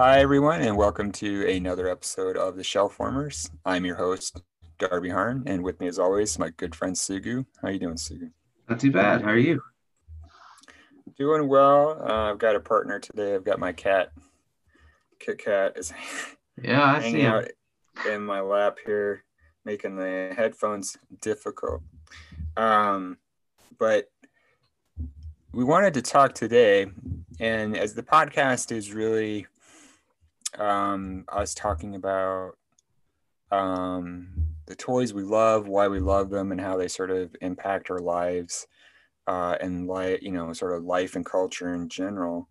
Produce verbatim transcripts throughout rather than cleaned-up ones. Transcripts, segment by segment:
Hi, everyone, and welcome to another episode of The Shelfwarmers. I'm your host, Darby Harn, and with me, as always, my good friend, Sugu. How are you doing, Sugu? Not too bad. How are you? Doing well. Uh, I've got a partner today. I've got my cat. Kit Kat is yeah, I hanging see out in my lap here, making the headphones difficult. Um, but we wanted to talk today, and as the podcast is really... Um, I was talking about um, the toys we love, why we love them, and how they sort of impact our lives uh, and, li- you know, sort of life and culture in general.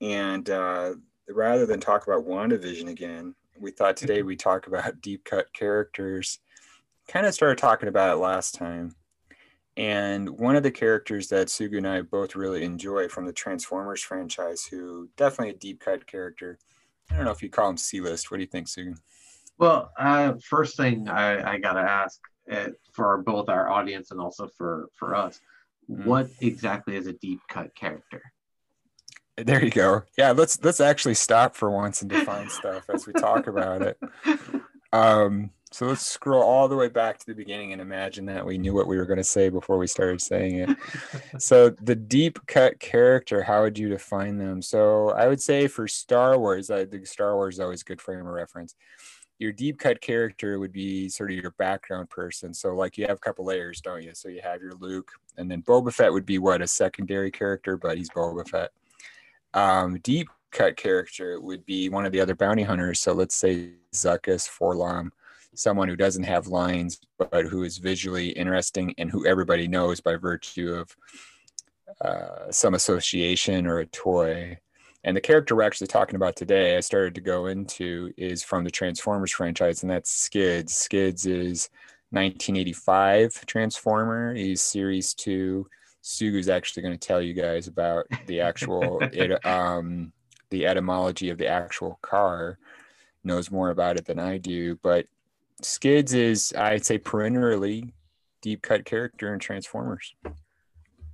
And uh, rather than talk about WandaVision again, we thought today we'd talk about deep cut characters. Kind of started talking about it last time. And one of the characters that Sugu and I both really enjoy from the Transformers franchise, who definitely a deep cut character, I don't know if you call him C-list. What do you think, Sue? Well, uh, first thing I, I got to ask uh, for both our audience and also for, for us, mm. what exactly is a deep cut character? There you go. Yeah, let's let's actually stop for once and define stuff as we talk about it. Um, so let's scroll all the way back to the beginning and imagine that we knew what we were going to say before we started saying it. So the deep cut character, how would you define them? So I would say for Star Wars, I think Star Wars is always a good frame of reference. Your deep cut character would be sort of your background person. So like you have a couple layers, don't you? So you have your Luke, and then Boba Fett would be what, a secondary character, but he's Boba Fett. Um, deep cut character would be one of the other bounty hunters. So let's say Zuckus, Forlom, someone who doesn't have lines, but who is visually interesting and who everybody knows by virtue of uh, some association or a toy. And the character we're actually talking about today, I started to go into, is from the Transformers franchise, and that's Skids. Skids is nineteen eighty-five Transformer. He's series two. Sugu's actually going to tell you guys about the actual, it, um, the etymology of the actual car, knows more about it than I do, but Skids is, I'd say, perennially deep cut character in Transformers.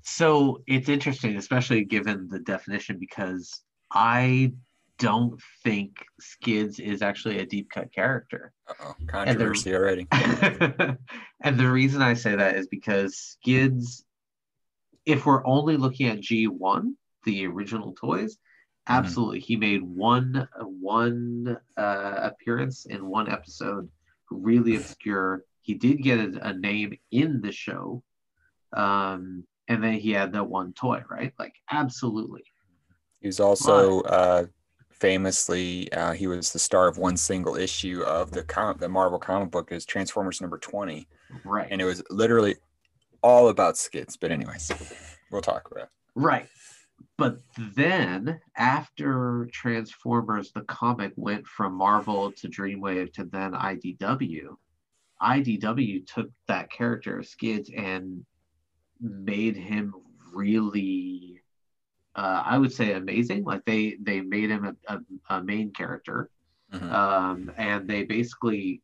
So it's interesting, especially given the definition, because I don't think Skids is actually a deep cut character. Uh-oh, controversy and the, already. And the reason I say that is because Skids, if we're only looking at G one, the original toys, absolutely, mm-hmm. he made one one uh, appearance in one episode. Really obscure. He did get a, a name in the show, um, and then he had that one toy, right? Like, absolutely. He was also uh, famously uh, he was the star of one single issue of the com- the Marvel comic book is Transformers number twenty, right? And it was literally all about Skids. But anyways, we'll talk about it. Right. But then, after Transformers, the comic went from Marvel to Dreamwave to then I D W. I D W took that character of Skids and made him really, uh, I would say, amazing. Like, they, they made him a, a, a main character. Mm-hmm. Um, and they basically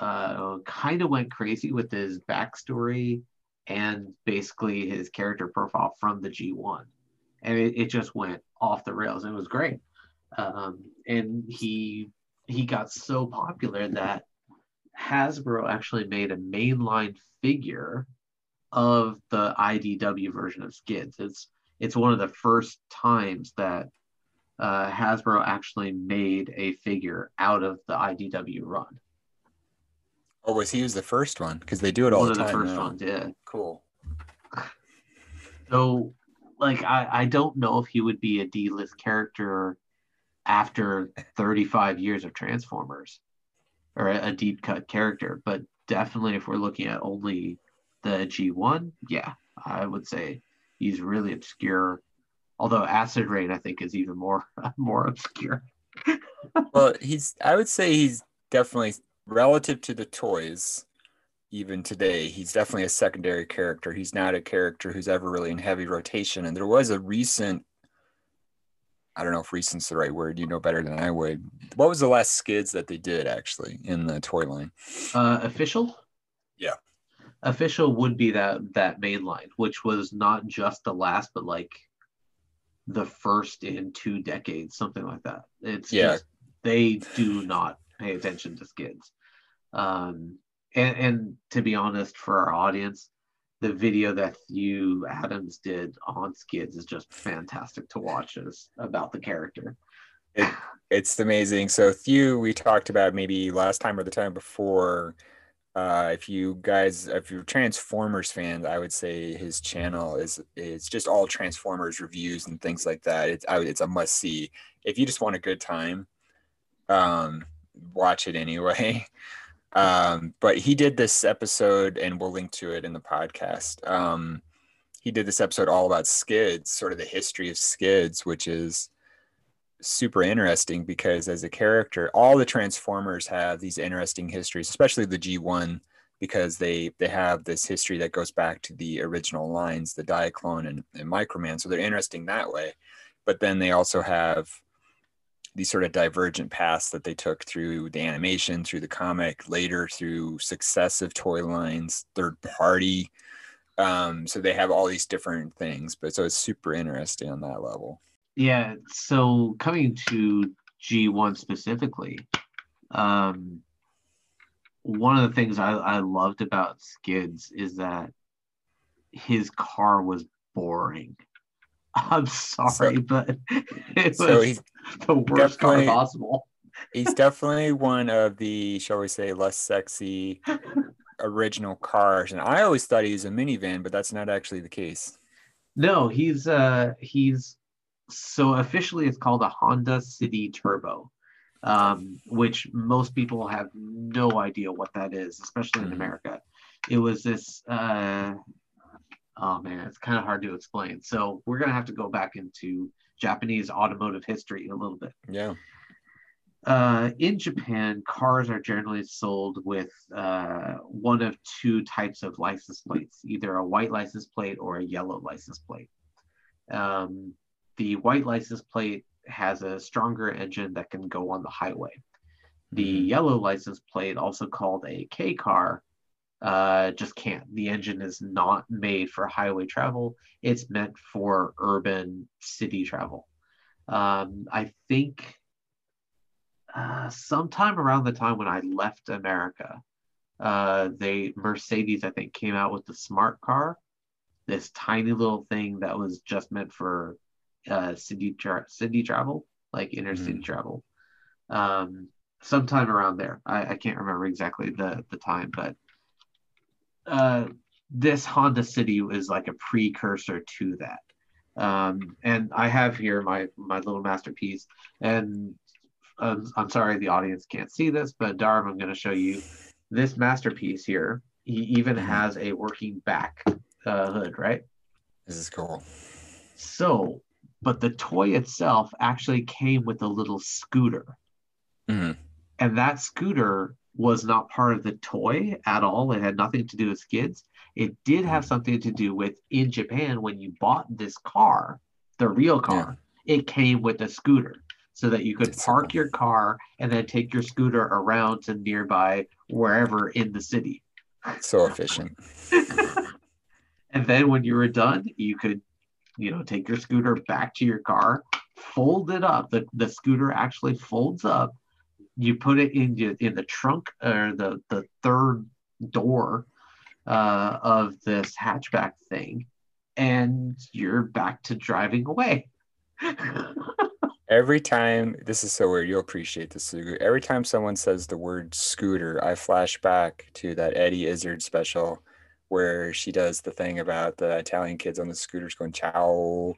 uh, kind of went crazy with his backstory and basically his character profile from the G one. And it, it just went off the rails. It was great. Um, and he he got so popular that Hasbro actually made a mainline figure of the I D W version of Skids. It's it's one of the first times that uh, Hasbro actually made a figure out of the I D W run. Oh, was he was the first one? Because they do it all the time. One of the first ones, yeah. Cool. So... Like, I, I don't know if he would be a D-list character after thirty-five years of Transformers or a, a deep-cut character, but definitely if we're looking at only the G one, yeah, I would say he's really obscure, although Acid Rain, I think, is even more, more obscure. Well, he's I would say he's definitely, relative to the toys... Even today, he's definitely a secondary character. He's not a character who's ever really in heavy rotation. And there was a recent, I don't know if recent's the right word, you know better than I would. What was the last Skids that they did actually in the toy line? Uh, official? Yeah. Official would be that that main line, which was not just the last, but like the first in two decades, something like that. It's yeah. just, they do not pay attention to Skids. Um, and, and to be honest, for our audience, the video that Thew Adams did on Skids is just fantastic to watch. Is about the character. It, it's amazing. So Thew, we talked about maybe last time or the time before. Uh, if you guys, if you're Transformers fans, I would say his channel is, it's just all Transformers reviews and things like that. It's, I, it's a must see. If you just want a good time, um, watch it anyway. Um, but he did this episode, and we'll link to it in the podcast. Um, he did this episode all about Skids, sort of the history of Skids, which is super interesting because as a character, all the Transformers have these interesting histories, especially the G one, because they they have this history that goes back to the original lines, the Diaclone and, and Microman. So they're interesting that way. But then they also have these sort of divergent paths that they took through the animation, through the comic, later through successive toy lines, third party. Um, so they have all these different things, but so it's super interesting on that level. Yeah, so coming to G one specifically, um, one of the things I, I loved about Skids is that his car was boring. I'm sorry, so, but it so was the worst car possible. He's definitely one of the, shall we say, less sexy original cars. And I always thought he was a minivan, but that's not actually the case. No, he's uh, he's... So officially it's called a Honda City Turbo, um, which most people have no idea what that is, especially in America. It was this, uh, oh man, it's kind of hard to explain. So we're going to have to go back into Japanese automotive history a little bit. Yeah. Uh, in Japan, cars are generally sold with uh, one of two types of license plates, either a white license plate or a yellow license plate. Um, The white license plate has a stronger engine that can go on the highway. The yellow license plate, also called a K car, uh, just can't. The engine is not made for highway travel. It's meant for urban city travel. Um, I think uh, sometime around the time when I left America, uh, they Mercedes, I think, came out with the smart car, this tiny little thing that was just meant for uh city tra- city travel, like inner mm-hmm. city travel, um sometime around there. I, I can't remember exactly the the time, but uh this Honda City is like a precursor to that. Um and I have here my my little masterpiece, and um, I'm sorry the audience can't see this, but Darb, I'm going to show you this masterpiece here. He even has a working back uh, hood, right? This is cool. So but the toy itself actually came with a little scooter. Mm-hmm. And that scooter was not part of the toy at all. It had nothing to do with Skids. It did have something to do with, in Japan, when you bought this car, the real car, yeah. It came with a scooter so that you could it's park so cool. your car and then take your scooter around to nearby wherever in the city. So efficient. And then when you were done, you could you know, take your scooter back to your car, fold it up. The, the scooter actually folds up. You put it in, your, in the trunk or the, the third door uh, of this hatchback thing, and you're back to driving away. Every time, this is so weird, you'll appreciate this, Sugu. Every time someone says the word scooter, I flash back to that Eddie Izzard special where she does the thing about the Italian kids on the scooters going ciao,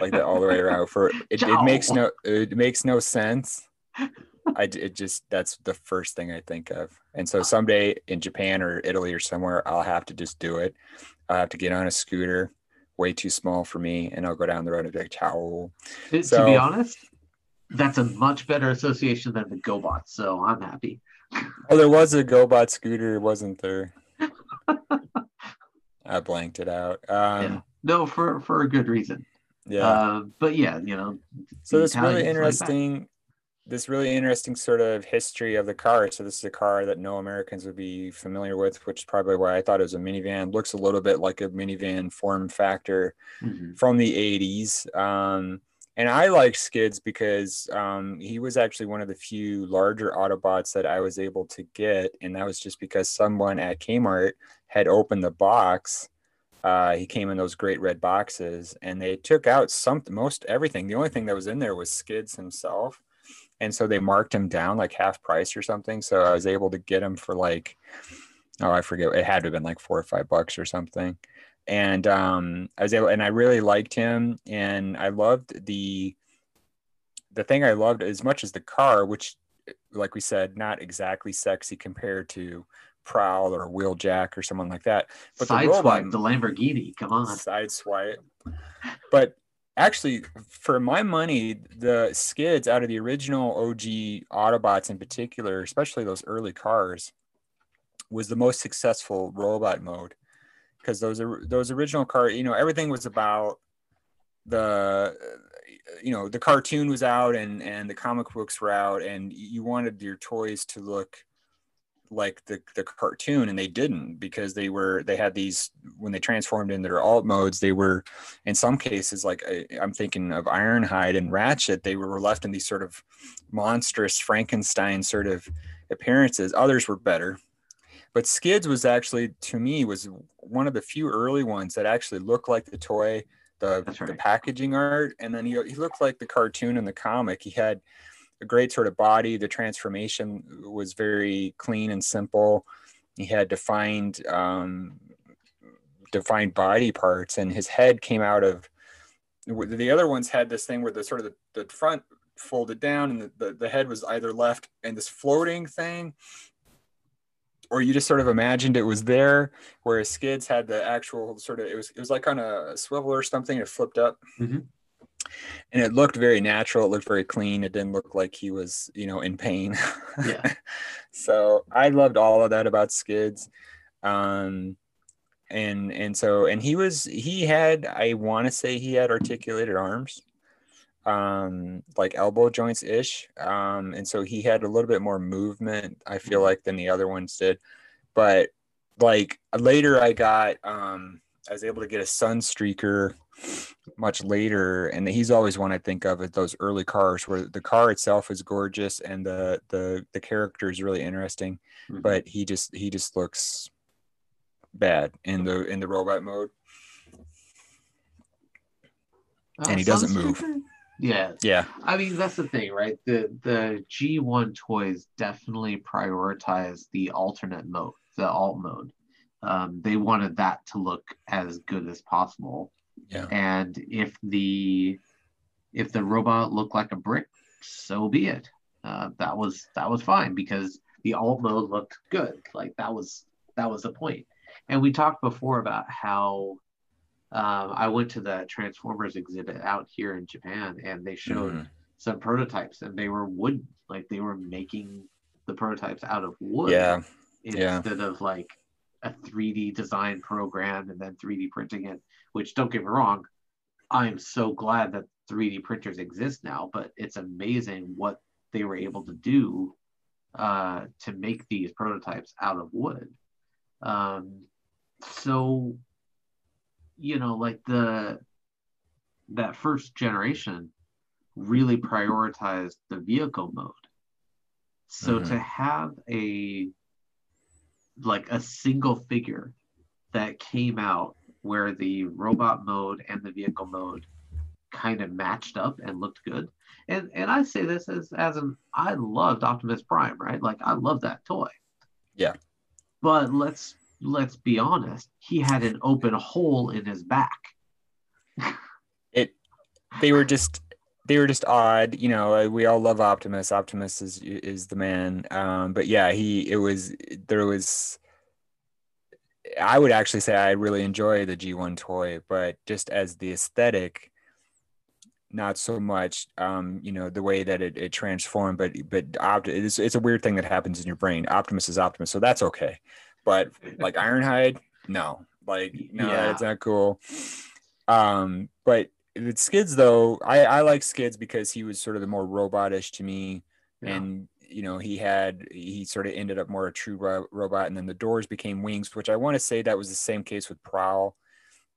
like that all the way around. For it, it makes no it makes no sense. I it just that's the first thing I think of. And so someday in Japan or Italy or somewhere, I'll have to just do it. I'll have to get on a scooter, way too small for me, and I'll go down the road and be like ciao. To, so, to be honest, that's a much better association than the GoBots. So I'm happy. Oh, there was a GoBot scooter, wasn't there? I blanked it out. Um, yeah. No, for, for a good reason. Yeah. Uh, but yeah, you know. So this really interesting, this really interesting sort of history of the car. So this is a car that no Americans would be familiar with, which is probably why I thought it was a minivan. Looks a little bit like a minivan form factor mm-hmm. from the eighties. Um, And I like Skids because um, he was actually one of the few larger Autobots that I was able to get. And that was just because someone at Kmart had opened the box. Uh, he came in those great red boxes, and they took out some, most everything. The only thing that was in there was Skids himself. And so they marked him down like half price or something. So I was able to get him for like, oh, I forget. It had to have been like four or five bucks or something. And um, I was able, and I really liked him. And I loved the, the thing I loved as much as the car, which, like we said, not exactly sexy compared to Prowl or Wheeljack or someone like that. But Sideswipe, the, the Lamborghini, come on. Sideswipe. But actually, for my money, the Skids out of the original O G Autobots in particular, especially those early cars, was the most successful robot mode. Because those are those original car, you know, everything was about the, you know, the cartoon was out and and the comic books were out, and you wanted your toys to look like the the cartoon, and they didn't, because they were they had these, when they transformed into their alt modes, they were in some cases, like I, I'm thinking of Ironhide and Ratchet, they were left in these sort of monstrous Frankenstein sort of appearances. Others were better. But Skids was actually, to me, was one of the few early ones that actually looked like the toy, the, right. the packaging art, and then he, he looked like the cartoon and the comic. He had a great sort of body. The transformation was very clean and simple. He had defined, um, defined body parts, and his head came out of, the other ones had this thing where the sort of the, the front folded down, and the, the, the head was either left in this floating thing, or you just sort of imagined it was there, whereas Skids had the actual sort of, it was it was like on a swivel or something, it flipped up. Mm-hmm. And it looked very natural, it looked very clean, it didn't look like he was, you know, in pain. Yeah. So I loved all of that about Skids. Um, and and so, and he was, he had, I wanna say he had articulated arms, um like elbow joints ish, um and so he had a little bit more movement, I feel like, than the other ones did. But like later I got um I was able to get a Sunstreaker much later, and he's always one I think of at those early cars, where the car itself is gorgeous and the the the character is really interesting. Mm-hmm. But he just he just looks bad in the in the robot mode. Oh, and he doesn't move. Yeah. Yeah. I mean, that's the thing, right? The the G one toys definitely prioritize the alternate mode, the alt mode. Um, they wanted that to look as good as possible. Yeah. And if the if the robot looked like a brick, so be it. Uh, that was that was fine, because the alt mode looked good. Like that was that was the point. And we talked before about how Um, I went to the Transformers exhibit out here in Japan, and they showed mm. some prototypes, and they were wood, like they were making the prototypes out of wood, yeah. instead yeah. of like a three D design program and then three D printing it, which, don't get me wrong, I'm so glad that three D printers exist now, but it's amazing what they were able to do uh, to make these prototypes out of wood. Um, so... you know, like the, that first generation really prioritized the vehicle mode. So mm-hmm. to have a, like a single figure that came out where the robot mode and the vehicle mode kind of matched up and looked good. And and I say this as, as an, I loved Optimus Prime, right? Like I love that toy. Yeah. But let's, let's be honest, he had an open hole in his back. It they were just they were just odd, you know. We all love Optimus. Optimus is is the man. Um but yeah, he it was there was I would actually say I really enjoy the G one toy, but just as the aesthetic, not so much, um, you know, the way that it, it transformed, but but opt it's it's a weird thing that happens in your brain. Optimus is Optimus, so that's okay. But like Ironhide, no, like, no, yeah. that's not cool. Um, but with Skids though, I, I like Skids because he was sort of the more robotish to me. Yeah. And, you know, he had, he sort of ended up more a true ro- robot. And then the doors became wings, which I want to say that was the same case with Prowl.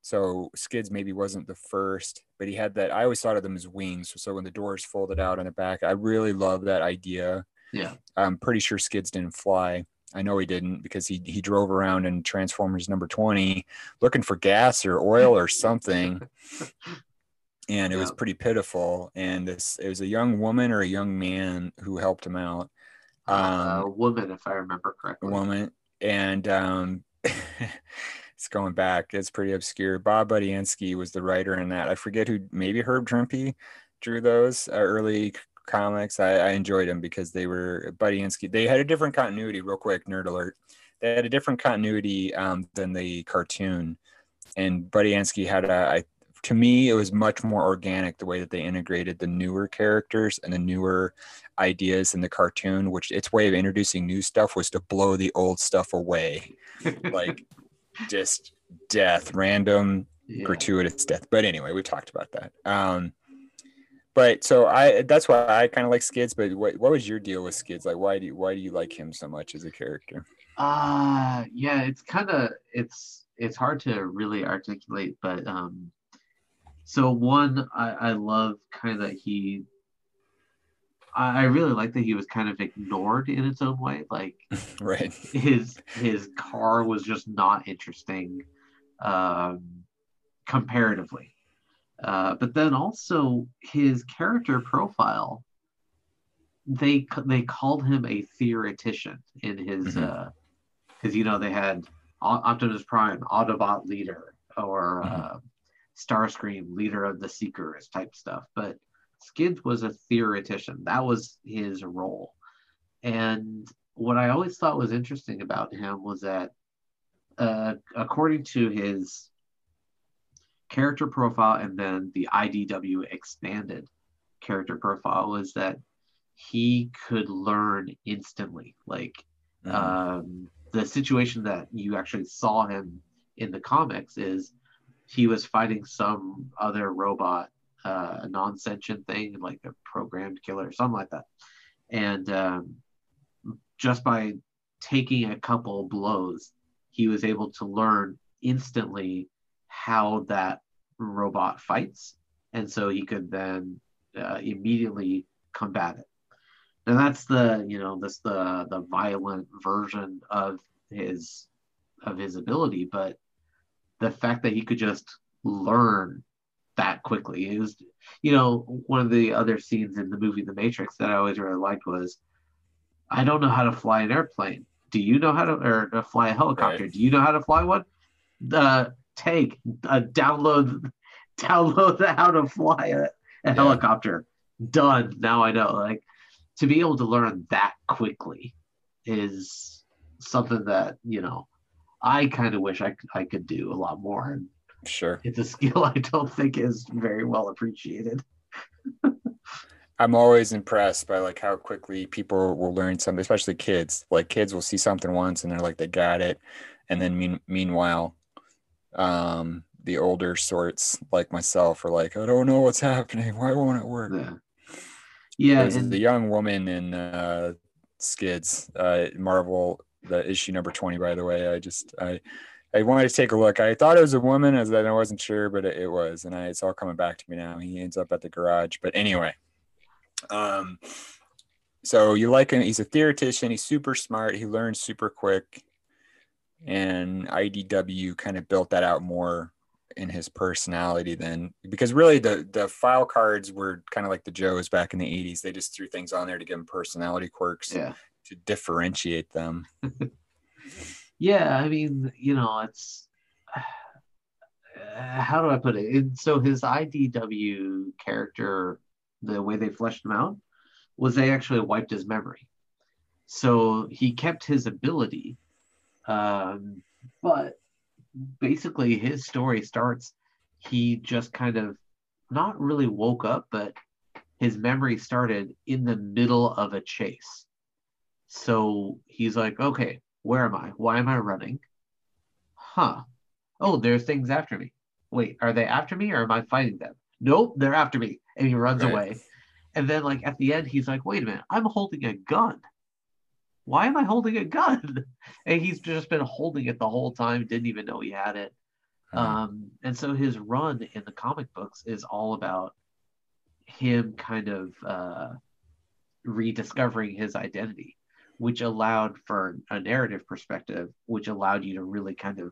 So Skids maybe wasn't the first, but he had that. I always thought of them as wings. So, so when the doors folded out on the back, I really love that idea. Yeah. I'm pretty sure Skids didn't fly. I know he didn't, because he, he drove around in Transformers number twenty looking for gas or oil or something. And it yeah. was pretty pitiful. And this, it was a young woman or a young man who helped him out. Um, a woman, if I remember correctly. A woman. And um, it's going back. It's pretty obscure. Bob Budiansky was the writer in that. I forget who, maybe Herb Trimpe drew those early comics. I, I enjoyed them because they were Budiansky. They had a different continuity, real quick, nerd alert. They had a different continuity um, than the cartoon. And Budiansky had a, I, to me, it was much more organic the way that they integrated the newer characters and the newer ideas in the cartoon, which its way of introducing new stuff was to blow the old stuff away. Like just death, random, yeah. gratuitous death. But anyway, we talked about that. Um, But so I, that's why I kind of like Skids. But what what was your deal with Skids? Like, why do you, why do you like him so much as a character? Uh, yeah, it's kind of, it's, it's hard to really articulate, but um, so one, I, I love kind of he, I, I really like that he was kind of ignored in its own way. Like right. his, his car was just not interesting um, comparatively. Uh, but then also his character profile, they they called him a theoretician in his, because mm-hmm. uh, you know, they had Optimus Prime, Autobot leader, or mm-hmm. uh, Starscream, leader of the Seekers type stuff. But Skids was a theoretician. That was his role. And what I always thought was interesting about him was that uh, according to his character profile and then the I D W expanded character profile, was that he could learn instantly. Like mm-hmm. um, the situation that you actually saw him in the comics is he was fighting some other robot, uh, a non-sentient thing, like a programmed killer or something like that. And um, just by taking a couple blows, he was able to learn instantly how that robot fights, and so he could then uh, immediately combat it. And that's the you know that's the the violent version of his of his ability, but the fact that he could just learn that quickly, it was you know one of the other scenes in the movie The Matrix that I always really liked was, I don't know how to fly an airplane. Do you know how to or to fly a helicopter? Right. Do you know how to fly one? The Take uh, download, download the how to fly a, a yeah. helicopter. Done. Now I know. Like, to be able to learn that quickly is something that you know I kind of wish I I could do a lot more. And sure, it's a skill I don't think is very well appreciated. I'm always impressed by like how quickly people will learn something, especially kids. Like kids will see something once and they're like, they got it, and then mean, meanwhile. Um, the older sorts like myself are like, I don't know what's happening. Why won't it work? Yeah, yeah and- the young woman in uh, Skids, uh, Marvel, the issue number twenty. By the way, I just I I wanted to take a look. I thought it was a woman, as I wasn't sure, but it, it was, and I, it's all coming back to me now. He ends up at the garage, but anyway. Um, so you like him? He's a theoretician. He's super smart. He learns super quick. And I D W kind of built that out more in his personality then, because really the the file cards were kind of like the Joes back in the eighties. They just threw things on there to give them personality quirks yeah. to differentiate them. yeah, I mean, you know, it's, uh, how do I put it? And so his I D W character, the way they fleshed him out, was they actually wiped his memory. So he kept his ability. Um, but basically his story starts, he just kind of not really woke up, but his memory started in the middle of a chase. So he's like, okay, where am I? Why am I running? Huh. Oh, there's things after me. Wait, are they after me or am I fighting them? Nope, they're after me. And he runs right. away. And then like at the end, he's like, wait a minute, I'm holding a gun. Why am I holding a gun? And he's just been holding it the whole time, didn't even know he had it. Mm-hmm. Um, and so his run in the comic books is all about him kind of uh, rediscovering his identity, which allowed for a narrative perspective, which allowed you to really kind of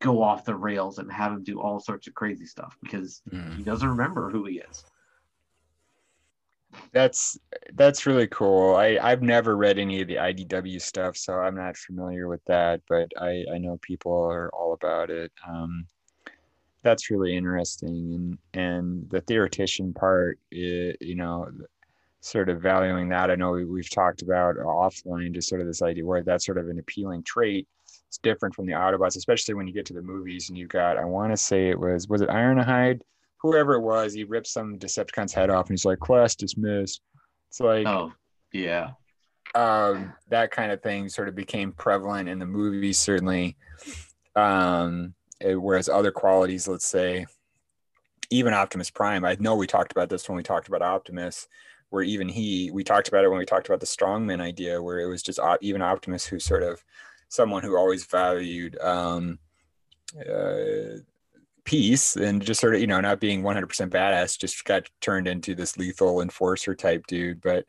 go off the rails and have him do all sorts of crazy stuff because mm. he doesn't remember who he is. That's that's really cool. I, I've never read any of the I D W stuff, so I'm not familiar with that, but I, I know people are all about it. Um, that's really interesting. And, and the theoretician part, it, you know, sort of valuing that. I know we, we've talked about offline, just sort of this idea where that's sort of an appealing trait. It's different from the Autobots, especially when you get to the movies and you've got, I want to say it was, was it Ironhide? Whoever it was, he ripped some Decepticon's head off and he's like, quest dismissed. It's like, oh, yeah. Um, that kind of thing sort of became prevalent in the movies, certainly. Um, it, whereas other qualities, let's say, even Optimus Prime, I know we talked about this when we talked about Optimus, where even he, we talked about it when we talked about the strongman idea, where it was just even Optimus who sort of, someone who always valued um, uh, peace and just sort of, you know, not being one hundred percent badass, just got turned into this lethal enforcer type dude. But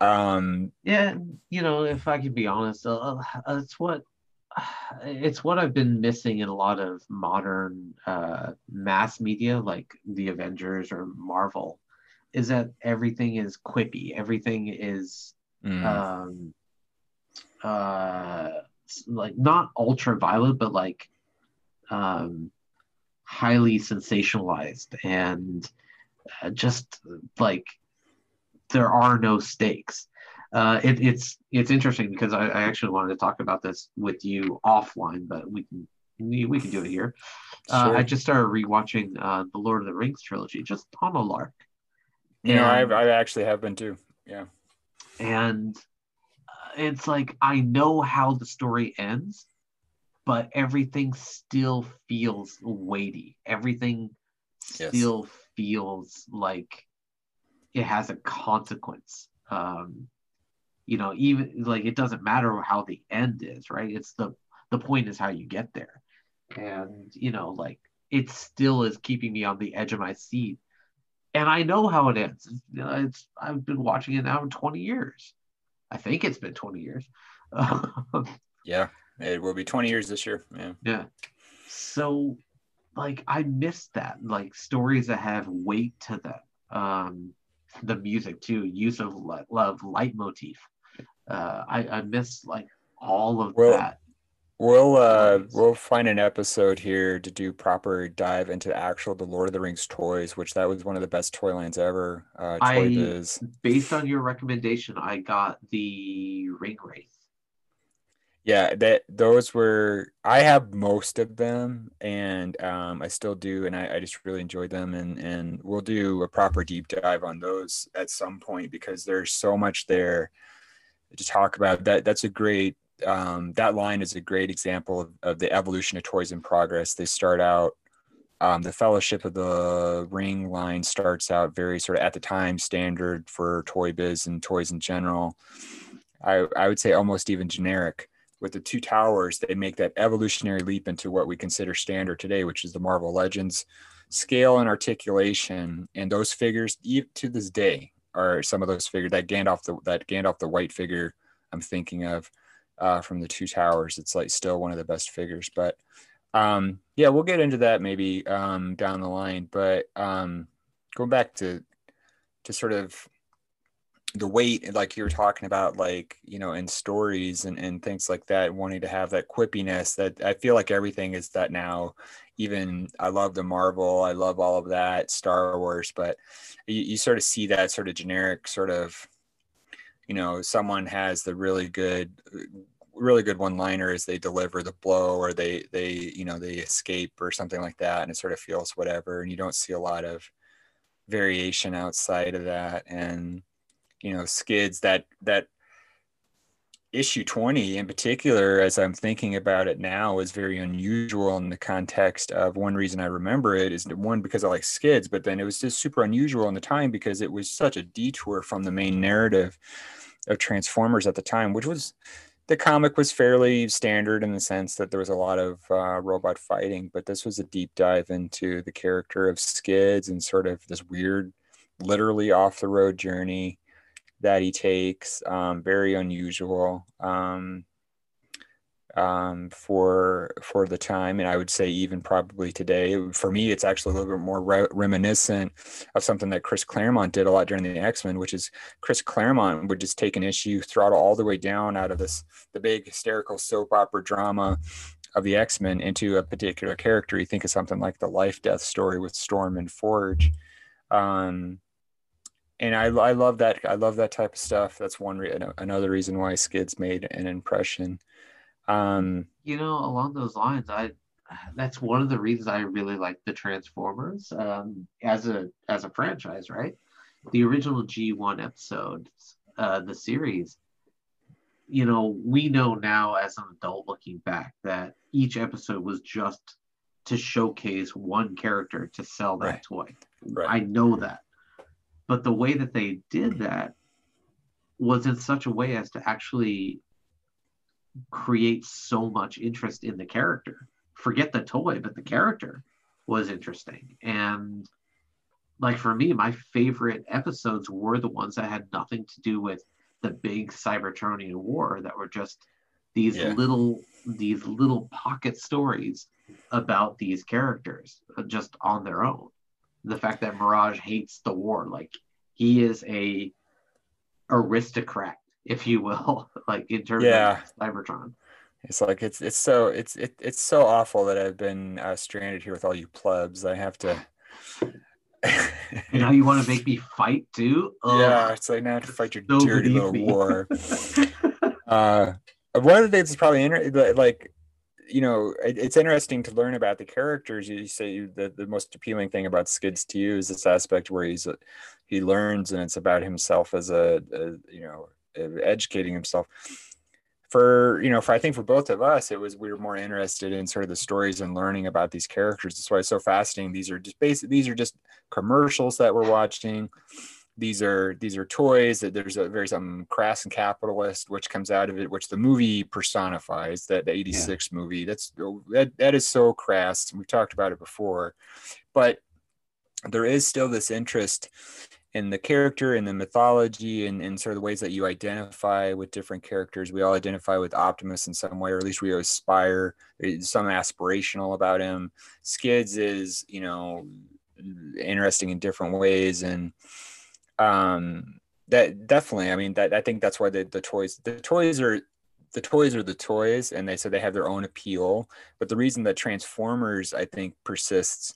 um, yeah, you know, if I could be honest, uh, it's what it's what I've been missing in a lot of modern uh, mass media, like the Avengers or Marvel, is that everything is quippy, everything is mm. um, uh, like not ultra violent, but like um, highly sensationalized and uh, just like there are no stakes. Uh, it, it's it's interesting because I, I actually wanted to talk about this with you offline, but we can we can do it here. Uh, sure. I just started rewatching uh, the Lord of the Rings trilogy just on a lark. You know, I've, I actually have been too. Yeah, and it's like I know how the story ends, but everything still feels weighty. Everything yes. still feels like it has a consequence. Um, you know, even like it doesn't matter how the end is, right? It's the the point is how you get there, and you know, like it still is keeping me on the edge of my seat. And I know how it ends. It's, I've been watching it now for twenty years. I think it's been twenty years. Yeah, it will be twenty years this year. Yeah. Yeah. So, like, I miss that. Like, stories that have weight to them. Um, the music, too. Use of le- love, leitmotif. Uh, I, I miss, like, all of well, that. We'll uh, we'll find an episode here to do proper dive into actual the Lord of the Rings toys, which that was one of the best toy lines ever. Uh, Toy Biz. Based on your recommendation, I got the Ring Wraith. Yeah, that those were. I have most of them, and um, I still do, and I, I just really enjoyed them. And and we'll do a proper deep dive on those at some point because there's so much there to talk about. That that's a great. Um, that line is a great example of, of the evolution of toys in progress. They start out, um, the Fellowship of the Ring line starts out very sort of at the time standard for Toy Biz and toys in general. I, I would say almost even generic. With the Two Towers, they make that evolutionary leap into what we consider standard today, which is the Marvel Legends scale and articulation. And those figures to this day are some of those figures, that Gandalf, the, that Gandalf the White figure I'm thinking of. Uh, from the Two Towers, it's like still one of the best figures. But um, yeah, we'll get into that maybe um, down the line. But um, going back to to sort of the weight, like you were talking about, like you know, in stories and, and things like that, wanting to have that quippiness. That I feel like everything is that now. Even I love the Marvel, I love all of that Star Wars, but you, you sort of see that sort of generic sort of. You know, someone has the really good, really good one-liner as they deliver the blow, or they, they, you know, they escape or something like that, and it sort of feels whatever. And you don't see a lot of variation outside of that. And you know, Skids, that that issue twenty in particular, as I'm thinking about it now, is very unusual in the context of one reason I remember it is one because I like Skids, but then it was just super unusual in the time because it was such a detour from the main narrative of Transformers at the time, which was the comic was fairly standard in the sense that there was a lot of uh, robot fighting, but this was a deep dive into the character of Skids and sort of this weird, literally off the road journey that he takes. Um, very unusual um, um, for for the time, and I would say even probably today. For me, it's actually a little bit more re reminiscent of something that Chris Claremont did a lot during the X-Men, which is Chris Claremont would just take an issue, throttle all the way down out of this the big hysterical soap opera drama of the X-Men into a particular character. You think of something like the life-death story with Storm and Forge. Um, and I, I love that. I love that type of stuff. That's one re another reason why Skids made an impression. Um, you know, along those lines, I that's one of the reasons I really like the Transformers um, as a as a franchise. Right, the original G one episode, uh, the series. You know, we know now as an adult looking back that each episode was just to showcase one character to sell that right. toy. Right. I know that. But the way that they did that was in such a way as to actually create so much interest in the character. Forget the toy, but the character was interesting. And like for me, my favorite episodes were the ones that had nothing to do with the big Cybertronian war, that were just these yeah. little these little pocket stories about these characters just on their own. The fact that Mirage hates the war, like he is a aristocrat, if you will, like in terms yeah. of Cybertron. It's like it's it's so it's it, it's so awful that I've been uh, stranded here with all you plebs. I have to. You know, you want to make me fight too? Ugh. Yeah, it's like now to fight your so dirty little me. war. uh, one of the things is probably inter like. You know, it, it's interesting to learn about the characters. You say the, the most appealing thing about Skids to you is this aspect where he's he learns, and it's about himself as a, a you know, educating himself. For you know, for I think for both of us, it was we were more interested in sort of the stories and learning about these characters. That's why it's so fascinating. These are just basic. These are just commercials that we're watching. These are these are toys that there's a very some crass and capitalist, which comes out of it, which the movie personifies, that the eighty-six yeah. movie. That's that that is so crass. We've talked about it before, but there is still this interest in the character and the mythology and, and sort of the ways that you identify with different characters. We all identify with Optimus in some way, or at least we aspire some aspirational about him. Skids is, you know, interesting in different ways, and um that definitely i mean that i think that's why the, the toys the toys are the toys are the toys, and they said they have their own appeal. But the reason that Transformers I think persists,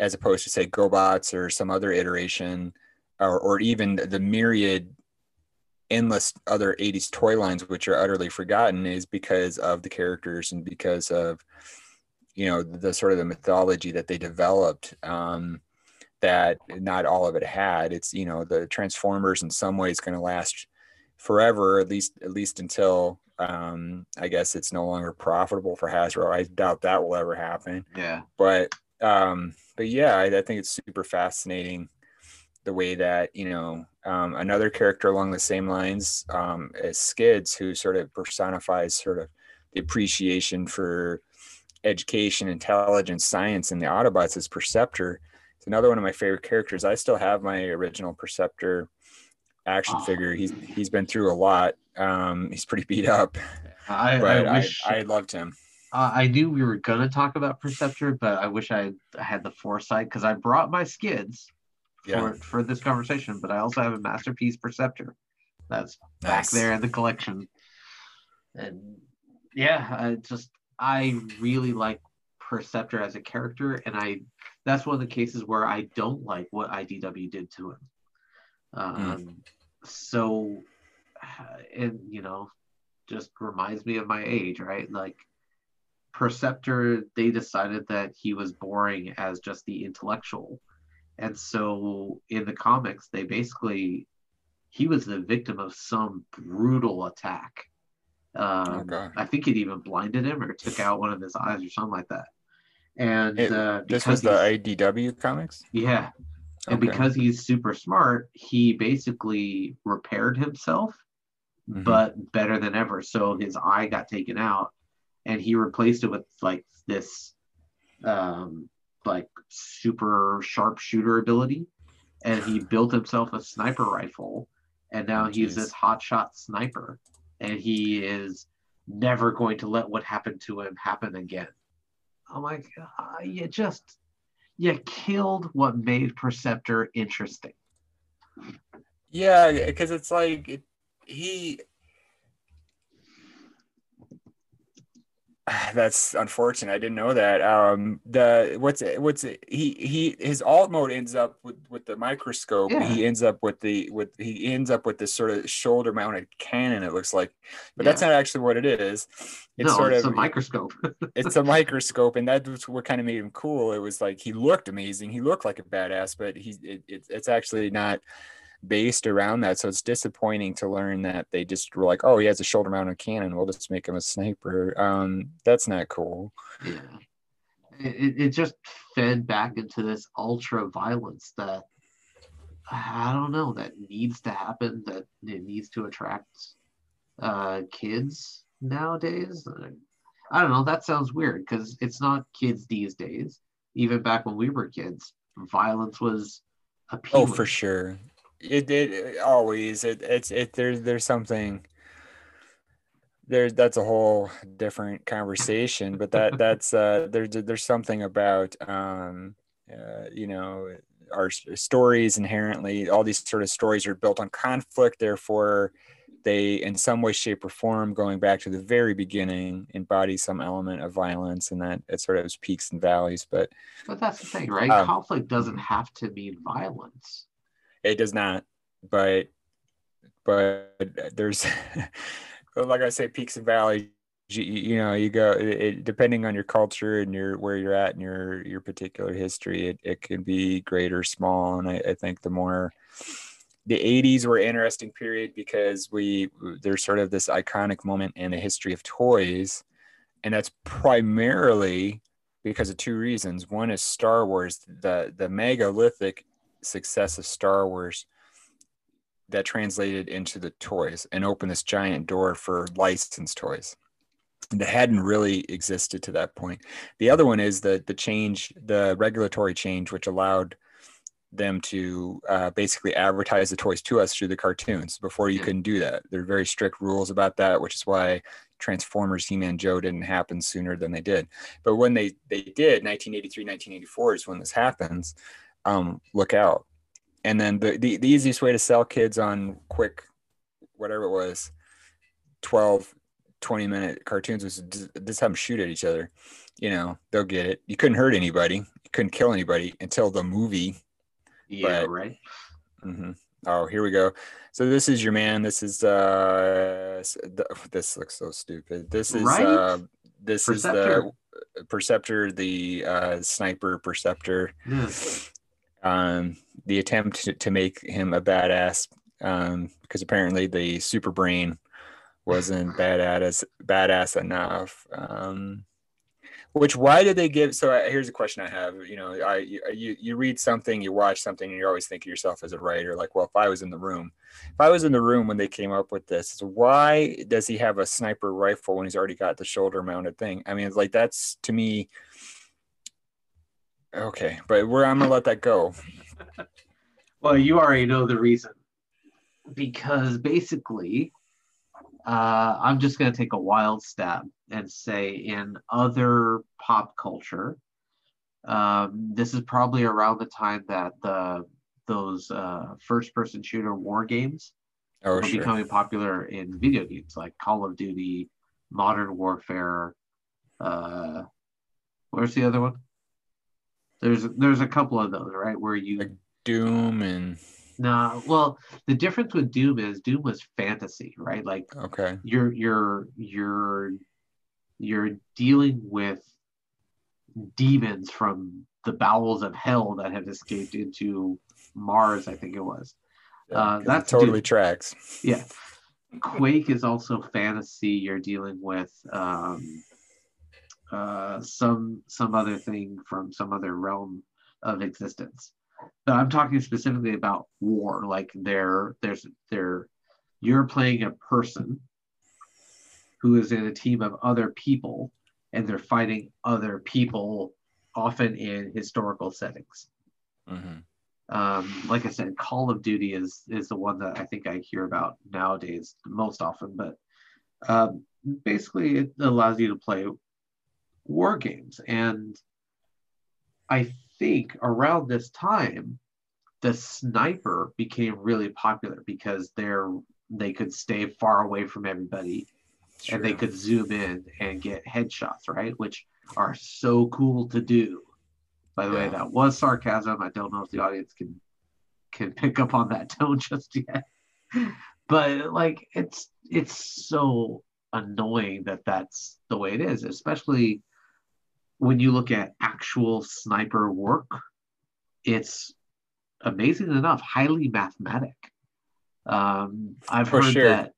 as opposed to say GoBots or some other iteration, or, or even the myriad endless other eighties toy lines which are utterly forgotten, is because of the characters and because of you know the sort of the mythology that they developed, um that not all of it had. It's, you know, the Transformers in some ways going to last forever, at least, at least until, um, I guess it's no longer profitable for Hasbro. I doubt that will ever happen. Yeah. But, um, but yeah, I, I think it's super fascinating the way that, you know, um, another character along the same lines, um, as Skids, who sort of personifies sort of the appreciation for education, intelligence, science, and the Autobots, is Perceptor. Another one of my favorite characters. I still have my original Perceptor action oh. figure. He's he's been through a lot. Um, he's pretty beat up. I, but I, wish, I, I loved him. Uh, I knew we were gonna talk about Perceptor, but I wish I had the foresight, because I brought my Skids for yeah. for this conversation. But I also have a masterpiece Perceptor that's nice. Back there in the collection. And yeah, I just I really like Perceptor as a character, and I. That's one of the cases where I don't like what I D W did to him. Um, mm. So, and you know, just reminds me of my age, right? Like Perceptor, they decided that he was boring as just the intellectual. And so in the comics, they basically, he was the victim of some brutal attack. Um, oh, I think it even blinded him or took out one of his eyes or something like that. And it, uh, this was the I D W comics? Yeah. And okay. because he's super smart, he basically repaired himself mm-hmm. but better than ever. So his eye got taken out, and he replaced it with like this um, like super sharpshooter ability, and he built himself a sniper rifle, and now oh, he's geez. this hotshot sniper, and he is never going to let what happened to him happen again. I'm like, uh, you just, you killed what made Perceptor interesting. Yeah, because it's like, it, he, that's unfortunate. I didn't know that. Um, the what's what's he he his alt mode ends up with, with the microscope. Yeah. He ends up with the with he ends up with this sort of shoulder mounted cannon. It looks like, but yeah. that's not actually what it is. It's no, sort it's of a microscope. It's a microscope, and that's what kind of made him cool. It was like he looked amazing. He looked like a badass, but he it, it, it's actually not based around that. So it's disappointing to learn that they just were like, oh, he has a shoulder mounted cannon, we'll just make him a sniper. Um that's not cool. Yeah, it, it just fed back into this ultra violence that I don't know, that needs to happen, that it needs to attract uh kids nowadays. I don't know, that sounds weird because it's not kids these days. Even back when we were kids, violence was appealing. Oh, for sure. It did it, always. It, it's it. There's there's something. There's that's a whole different conversation. But that that's uh. There's there's something about um. Uh, you know, our stories inherently. All these sort of stories are built on conflict. Therefore, they, in some way, shape, or form, going back to the very beginning, embody some element of violence, and that it sort of has peaks and valleys. But but that's the thing, right? Um, conflict doesn't have to mean violence. It does not, but but there's like I say, peaks and valleys. You, you know, you go it, depending on your culture and your where you're at and your your particular history. It it can be great or small, and I, I think the more the eighties were an interesting period because we there's sort of this iconic moment in the history of toys, and that's primarily because of two reasons. One is Star Wars, the the megalithic success of Star Wars that translated into the toys and opened this giant door for licensed toys that hadn't really existed to that point. The other one is the the change, the regulatory change, which allowed them to uh, basically advertise the toys to us through the cartoons. Before, you couldn't do that. There are very strict rules about that, which is why Transformers, He-Man, Joe didn't happen sooner than they did. But when they they did, nineteen eighty-three, nineteen eighty-four is when this happens. Um, look out. And then the, the, the easiest way to sell kids on quick, whatever it was, twelve, twenty minute cartoons was just, just have them shoot at each other. You know, they'll get it. You couldn't hurt anybody. You couldn't kill anybody until the movie. Yeah, but, right. Mm-hmm. Oh, here we go. So this is your man. This is, uh, this looks so stupid. This is, right? uh, this Perceptor. is the Perceptor, the uh, sniper Perceptor. Yes. Um, the attempt to, to make him a badass, um, because apparently the super brain wasn't badass badass enough. Um, which why did they give? So I, here's a question I have. You know, I you you read something, you watch something, and you're always thinking to yourself as a writer, like, well, if I was in the room, if I was in the room when they came up with this, why does he have a sniper rifle when he's already got the shoulder mounted thing? I mean, it's like that's to me. Okay, but we're I'm gonna let that go. Well, you already know the reason, because basically, uh, I'm just gonna take a wild stab and say in other pop culture, um, this is probably around the time that the those uh, first-person shooter war games oh, were sure. becoming popular in video games like Call of Duty, Modern Warfare. Uh, where's the other one? There's there's a couple of those, right? Where you like Doom and nah. Well, the difference with Doom is Doom was fantasy, right? Like okay, you're you're you're you're dealing with demons from the bowels of hell that have escaped into Mars, I think it was. Yeah, uh, that's totally Doom. Tracks. Yeah, Quake is also fantasy. You're dealing with. Um, uh some some other thing from some other realm of existence. So I'm talking specifically about war, like their there's their you're playing a person who is in a team of other people, and they're fighting other people, often in historical settings. Mm-hmm. Um, like I said, Call of Duty is is the one that I think I hear about nowadays most often, but um, basically it allows you to play war games. And I think around this time, the sniper became really popular because they're they could stay far away from everybody. True. And they could zoom in and get headshots, right? Which are so cool to do. By the yeah. way, that was sarcasm. I don't know if the audience can can pick up on that tone just yet. But like, it's it's so annoying that that's the way it is, especially when you look at actual sniper work. It's amazing enough, highly mathematic. Um, I've For heard sure. that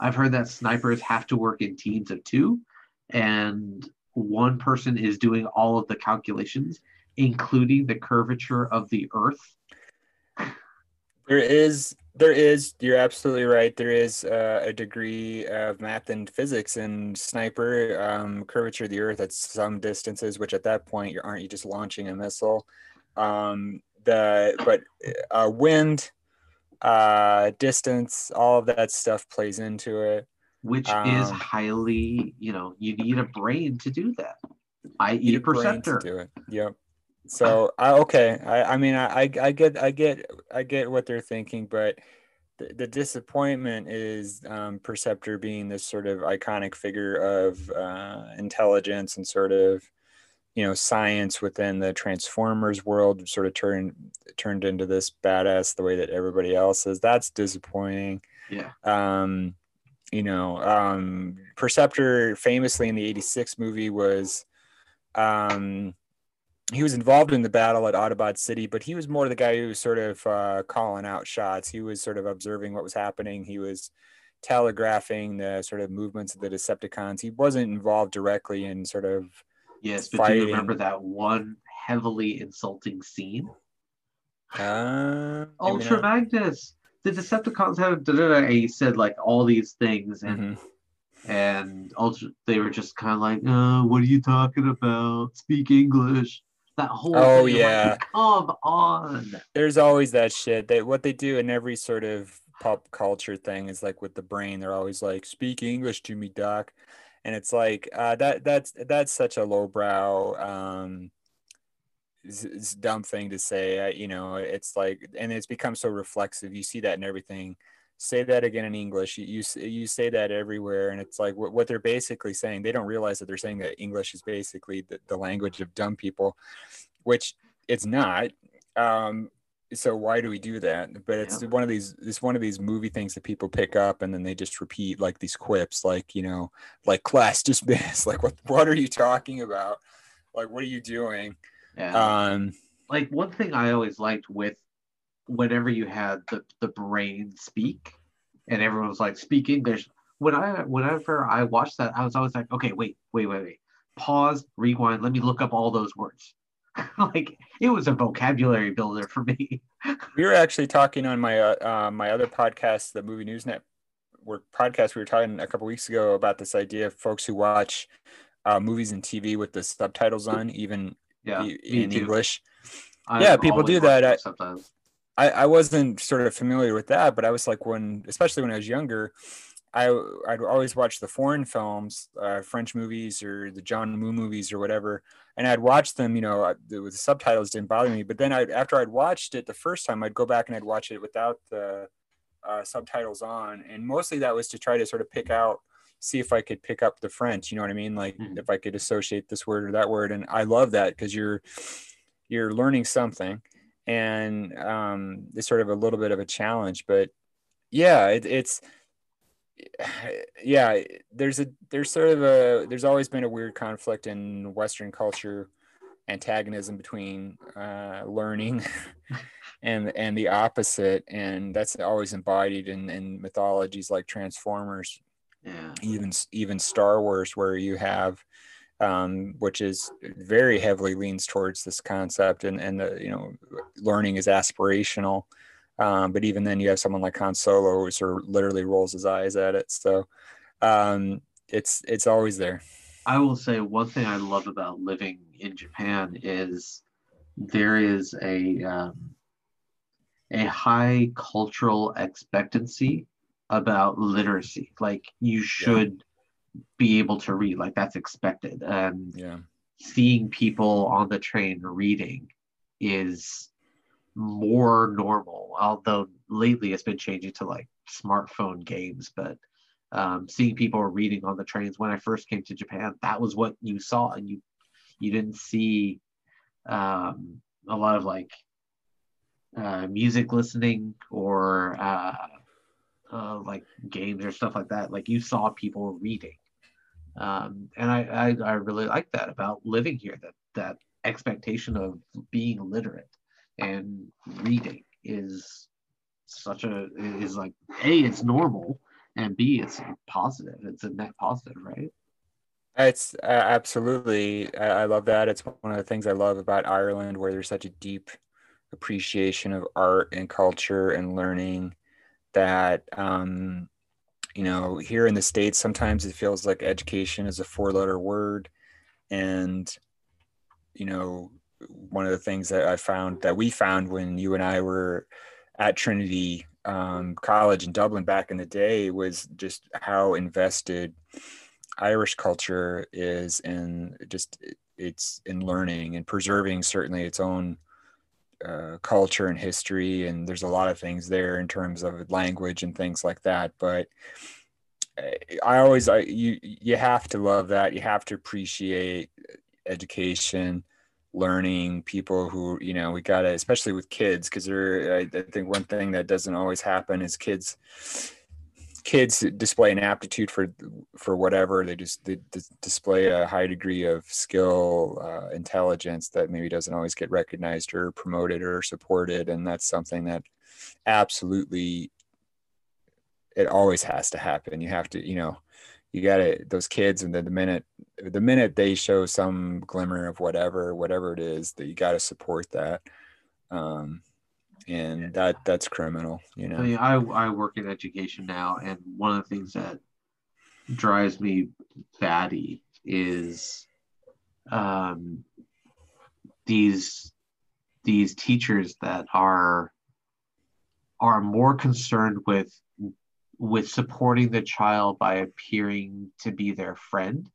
I've heard that snipers have to work in teams of two, and one person is doing all of the calculations, including the curvature of the earth. There is, there is, you're absolutely right. There is uh, a degree of math and physics in sniper, um, curvature of the earth at some distances, which at that point, you aren't you just launching a missile? Um, the But uh, wind, uh, distance, all of that stuff plays into it. Which um, is highly, you know, you need a brain to do that. I E a Perceptor. Do it. Yep. So I, okay, I, I mean, I, I get, I get, I get what they're thinking, but the, the disappointment is um, Perceptor being this sort of iconic figure of uh, intelligence and sort of, you know, science within the Transformers world, sort of turned turned into this badass the way that everybody else is. That's disappointing. Yeah. Um, you know, um, Perceptor famously in the eighty-six movie was. Um, he was involved in the battle at Autobot City, but he was more the guy who was sort of uh, calling out shots. He was sort of observing what was happening. He was telegraphing the sort of movements of the Decepticons. He wasn't involved directly in sort of yes, fighting. But do you remember that one heavily insulting scene? Uh, Ultra Magnus! The Decepticons have da da da. He said like all these things, and. Mm-hmm. And ultra, they were just kind of like, oh, what are you talking about? Speak English. That whole oh thing, yeah, like, come on. There's always that shit. They what they do in every sort of pop culture thing is like with the brain. They're always like, speak English to me, doc. And it's like uh, that. That's that's such a lowbrow, um, it's, it's dumb thing to say. Uh, you know, it's like, and it's become so reflexive. You see that in everything. Say that again in English. You, you you say that everywhere, and it's like what, what they're basically saying. They don't realize that they're saying that English is basically the, the language of dumb people, which it's not. Um, so why do we do that? But it's yeah. one of these. It's one of these movie things that people pick up, and then they just repeat like these quips, like you know, like class dismissed. Like what what are you talking about? Like what are you doing? Yeah. Um, like one thing I always liked with. Whenever you had the, the brain speak and everyone was like, speak English. When I, whenever I watched that, I was always like, okay, wait, wait, wait, wait. Pause, rewind. Let me look up all those words. Like it was a vocabulary builder for me. We were actually talking on my, uh, uh, my other podcast, the Movie News Network podcast. We were talking a couple weeks ago about this idea of folks who watch uh, movies and T V with the subtitles on, even yeah, in English. I'm yeah, people do that. I, sometimes. I, I wasn't sort of familiar with that, but I was like when, especially when I was younger, I, I'd always watch the foreign films, uh, French movies or the John Woo movies or whatever. And I'd watch them, you know, I, the subtitles didn't bother me. But then I'd, after I'd watched it the first time, I'd go back and I'd watch it without the uh, subtitles on. And mostly that was to try to sort of pick out, see if I could pick up the French, you know what I mean? Like mm-hmm. if I could associate this word or that word. And I love that because you're, you're learning something. And um, it's sort of a little bit of a challenge, but yeah, it, it's, yeah, there's a, there's sort of a, there's always been a weird conflict in Western culture, antagonism between uh, learning and, and the opposite. And that's always embodied in, in mythologies like Transformers, yeah. even, even Star Wars, where you have, Um, which is very heavily leans towards this concept and, and the, you know, learning is aspirational Um, but even then you have someone like Han Solo who sort of literally rolls his eyes at it. So um, it's, it's always there. I will say one thing I love about living in Japan is there is a, um, a high cultural expectancy about literacy. Like you should yeah. be able to read, like that's expected. And yeah. seeing people on the train reading is more normal, although lately it's been changing to like smartphone games, but um, seeing people reading on the trains, when I first came to Japan, that was what you saw, and you you didn't see um, a lot of like uh, music listening or uh, uh, like games or stuff like that. Like you saw people reading, um, and I, I I really like that about living here, that that expectation of being literate and reading is such a is like A, it's normal, and B, it's positive. It's a net positive, right? It's uh, absolutely. I, I love that. It's one of the things I love about Ireland, where there's such a deep appreciation of art and culture and learning that, um, you know, here in the States, sometimes it feels like education is a four-letter word. And, you know, one of the things that I found that we found when you and I were at Trinity um, College in Dublin back in the day was just how invested Irish culture is in just it's in learning and preserving certainly its own uh, culture and history. And there's a lot of things there in terms of language and things like that. But I always, I, you, you have to love that. You have to appreciate education, learning, people who, you know, we gotta, especially with kids, because they're I, I think one thing that doesn't always happen is kids kids display an aptitude for for whatever. They just they, they display a high degree of skill, uh, intelligence that maybe doesn't always get recognized or promoted or supported, and that's something that absolutely it always has to happen. You have to, you know, you got it, those kids, and then the minute the minute they show some glimmer of whatever whatever it is, that you got to support that, um and that that's criminal, you know. I mean, I, I work in education now, and one of the things that drives me batty is um these these teachers that are are more concerned with with supporting the child by appearing to be their friend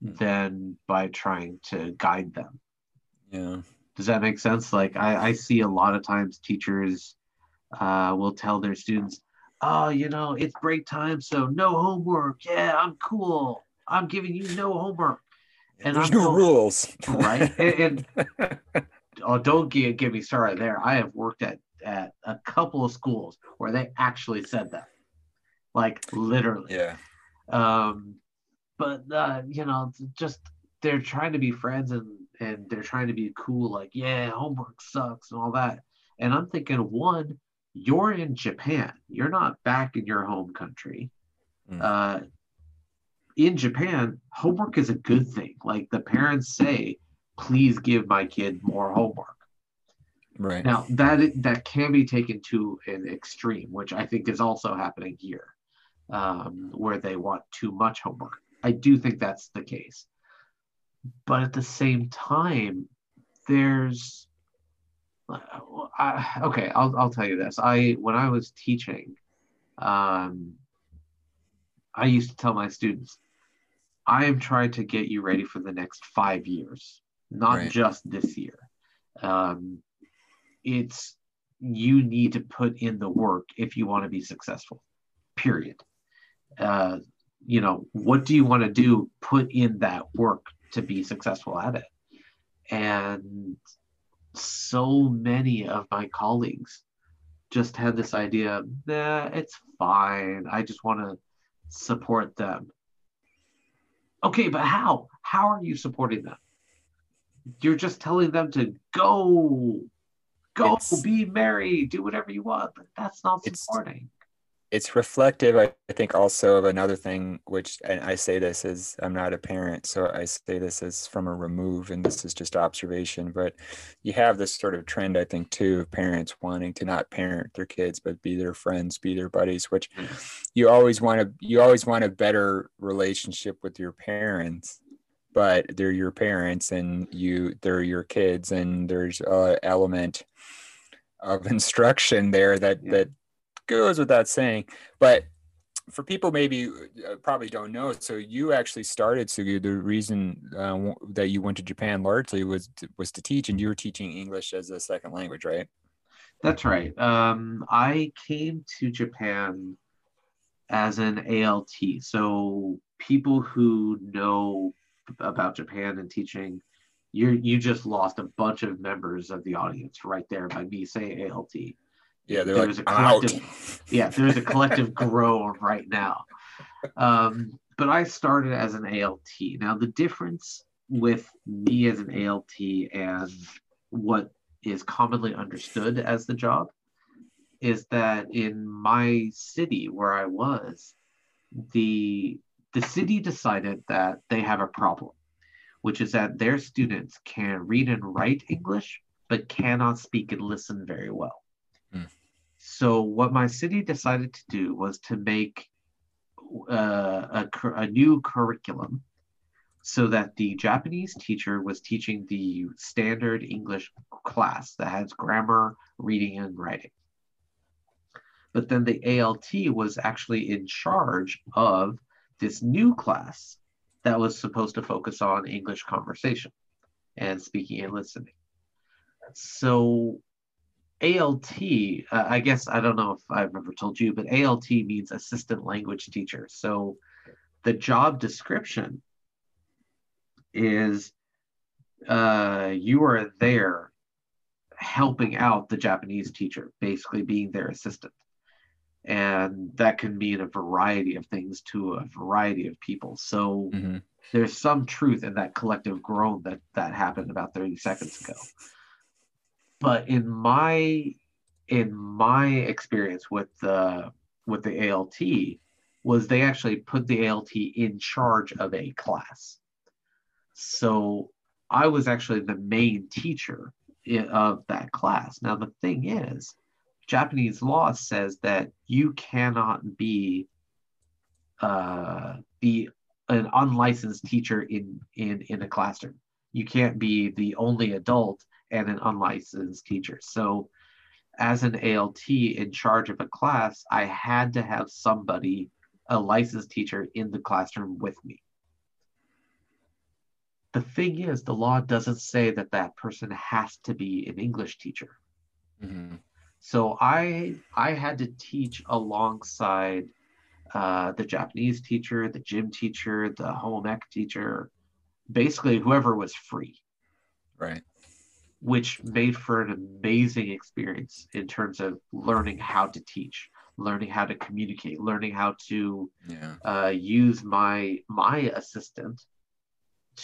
than by trying to guide them. Yeah. Does that make sense? Like I, I see a lot of times teachers uh, will tell their students, oh, you know, it's break time, so no homework. Yeah, I'm cool. I'm giving you no homework. And There's I'm no going, rules. Right? And, and oh, don't get, get me started there. I have worked at, at a couple of schools where they actually said that. Like literally. Yeah. Um, but, uh, you know, just they're trying to be friends and, and they're trying to be cool. Like, yeah, homework sucks and all that. And I'm thinking, one, you're in Japan. You're not back in your home country. Mm. Uh, in Japan, homework is a good thing. Like the parents say, please give my kid more homework. Right. Now, that that can be taken to an extreme, which I think is also happening here. Um, where they want too much homework. I do think that's the case. But at the same time, there's, I, okay, I'll, I'll tell you this. I when I was teaching, um, I used to tell my students, I am trying to get you ready for the next five years, not right. just this year. Um, it's, you need to put in the work if you want to be successful, period. Uh, you know, what do you want to do? Put in that work to be successful at it. And so many of my colleagues just had this idea, nah, it's fine. I just want to support them. Okay, but how? How are you supporting them? You're just telling them to go, go, it's, be merry, do whatever you want, but that's not supporting. it's reflective, I think, also of another thing, which, and I say this as I'm not a parent, so I say this as from a remove, and this is just observation, but you have this sort of trend, I think, too, of parents wanting to not parent their kids, but be their friends, be their buddies, which you always want to, you always want a better relationship with your parents, but they're your parents and you, they're your kids, and there's an element of instruction there that, yeah. that, goes without saying. But for people maybe uh, probably don't know, so you actually started, Sugu, the reason uh, that you went to Japan largely was to, was to teach, and you were teaching English as a second language, right? That's right. Um, I came to Japan as an A L T. So people who know about Japan and teaching, you you just lost a bunch of members of the audience right there by me saying A L T. Yeah, they're there's like, a collective, out. Yeah, there's a collective groan right now. Um, but I started as an A L T. Now, the difference with me as an A L T and what is commonly understood as the job is that in my city where I was, the, the city decided that they have a problem, which is that their students can read and write English, but cannot speak and listen very well. So what my city decided to do was to make uh, a, a new curriculum so that the Japanese teacher was teaching the standard English class that has grammar, reading, and writing. But then the A L T was actually in charge of this new class that was supposed to focus on English conversation and speaking and listening. So A L T, uh, I guess, I don't know if I've ever told you, but A L T means assistant language teacher. So the job description is uh, you are there helping out the Japanese teacher, basically being their assistant. And that can mean a variety of things to a variety of people. So mm-hmm. there's some truth in that collective groan that, that happened about thirty seconds ago. But in my in my experience with the with the A L T was they actually put the A L T in charge of a class. So I was actually the main teacher in, of that class. Now the thing is, Japanese law says that you cannot be uh, be an unlicensed teacher in in in a classroom. You can't be the only adult and an unlicensed teacher. So as an A L T in charge of a class, I had to have somebody, a licensed teacher, in the classroom with me. The thing is, the law doesn't say that that person has to be an English teacher. Mm-hmm. So I, I had to teach alongside uh, the Japanese teacher, the gym teacher, the home ec teacher, basically whoever was free. Right. Which made for an amazing experience in terms of learning how to teach, learning how to communicate, learning how to yeah. uh, use my my assistant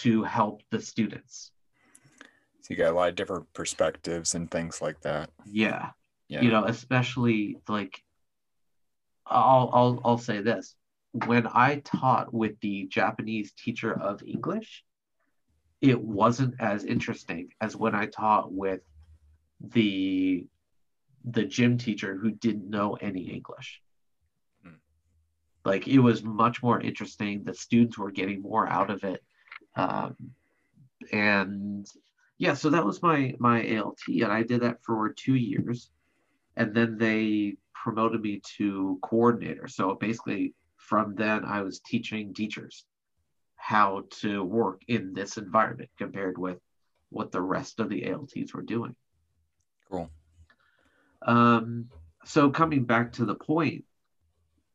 to help the students. So you got a lot of different perspectives and things like that. Yeah, yeah. You know, especially like I'll I'll I'll say this: when I taught with the Japanese teacher of English, it wasn't as interesting as when I taught with the the gym teacher who didn't know any English. Mm. Like, it was much more interesting. The students were getting more out of it. Um, and yeah, so that was my, my A L T, and I did that for two years. And then they promoted me to coordinator. So basically from then I was teaching teachers how to work in this environment compared with what the rest of the A L Ts were doing. Cool. Um, so coming back to the point,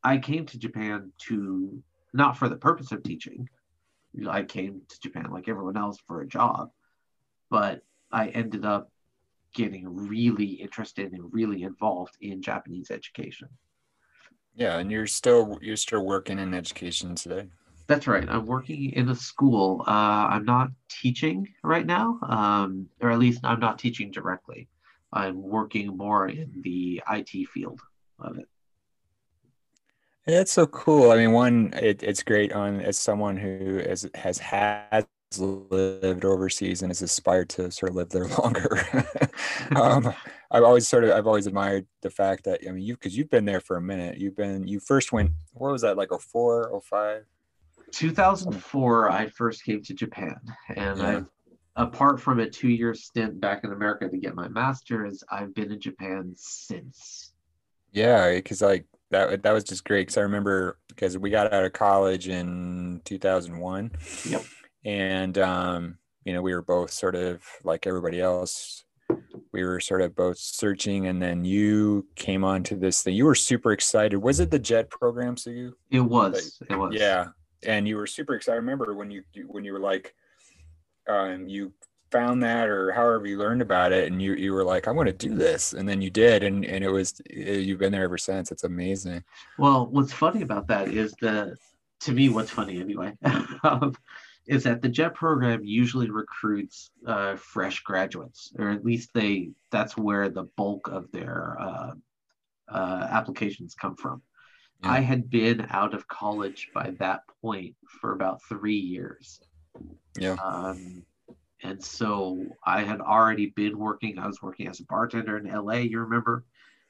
I came to Japan to, not for the purpose of teaching. I came to Japan like everyone else for a job, but I ended up getting really interested and really involved in Japanese education. Yeah, and you're still you're still working in education today. That's right. I'm working in a school. Uh, I'm not teaching right now, um, or at least I'm not teaching directly. I'm working more in the I T field of it. That's so cool. I mean, one, it, it's great on as someone who is, has had lived overseas and has aspired to sort of live there longer. um, I've always sort of I've always admired the fact that, I mean, you because you've been there for a minute. You've been you first went. What was that, like oh four, oh five? two thousand four, I first came to Japan, and yeah. I, apart from a two-year stint back in America to get my master's, I've been in Japan since. Yeah, because like. That that was just great because I remember because we got out of college in two thousand one, yep. and um, you know, we were both sort of like everybody else. We were sort of both searching, and then you came onto this thing. You were super excited. Was it the JET program? So you it was like, it was yeah, and you were super excited. I remember when you when you were like, um, you found that or however you learned about it, and you you were like, I want to do this, and then you did, and and it was it, you've been there ever since. It's amazing. Well, what's funny about that is the to me what's funny anyway um, is that the JET program usually recruits uh fresh graduates, or at least they that's where the bulk of their uh, uh applications come from. Yeah. I had been out of college by that point for about three years. Yeah. um And so I had already been working. I was working as a bartender in L A. You remember?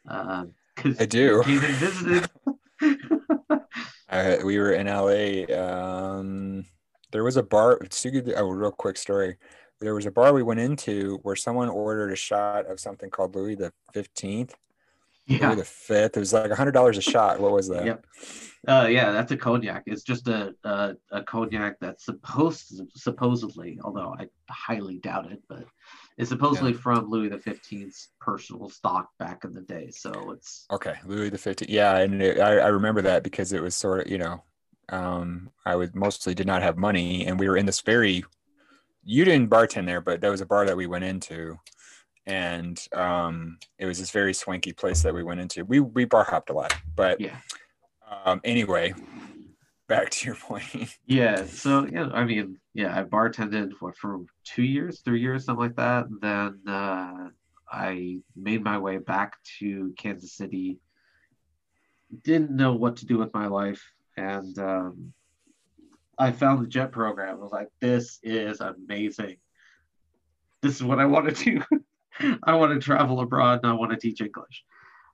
Uh, I do. You came and visited. uh, we were in L A. Um, there was a bar. Sugu, oh, real quick story. There was a bar we went into where someone ordered a shot of something called Louis the Fifteenth. Yeah. Louis the Fifth. It was like a hundred dollars a shot. What was that? Yep. Uh, yeah, that's a cognac. It's just a a, a cognac that's supposed supposedly, although I highly doubt it, but it's supposedly yeah. from Louis the Fifteenth's personal stock back in the day. So it's okay, Louis the Fifteenth. Yeah, and it, I I remember that because it was sort of, you know, um, I was mostly did not have money, and we were in this very. You didn't bartend there, but there was a bar that we went into, and um, it was this very swanky place that we went into. We we bar hopped a lot, but yeah. Um, anyway, back to your point. Yeah. So, yeah, I mean, yeah, I bartended for, for two years, three years, something like that. And then uh, I made my way back to Kansas City. Didn't know what to do with my life. And um, I found the JET program. I was like, this is amazing. This is what I want to do. I want to travel abroad and I want to teach English.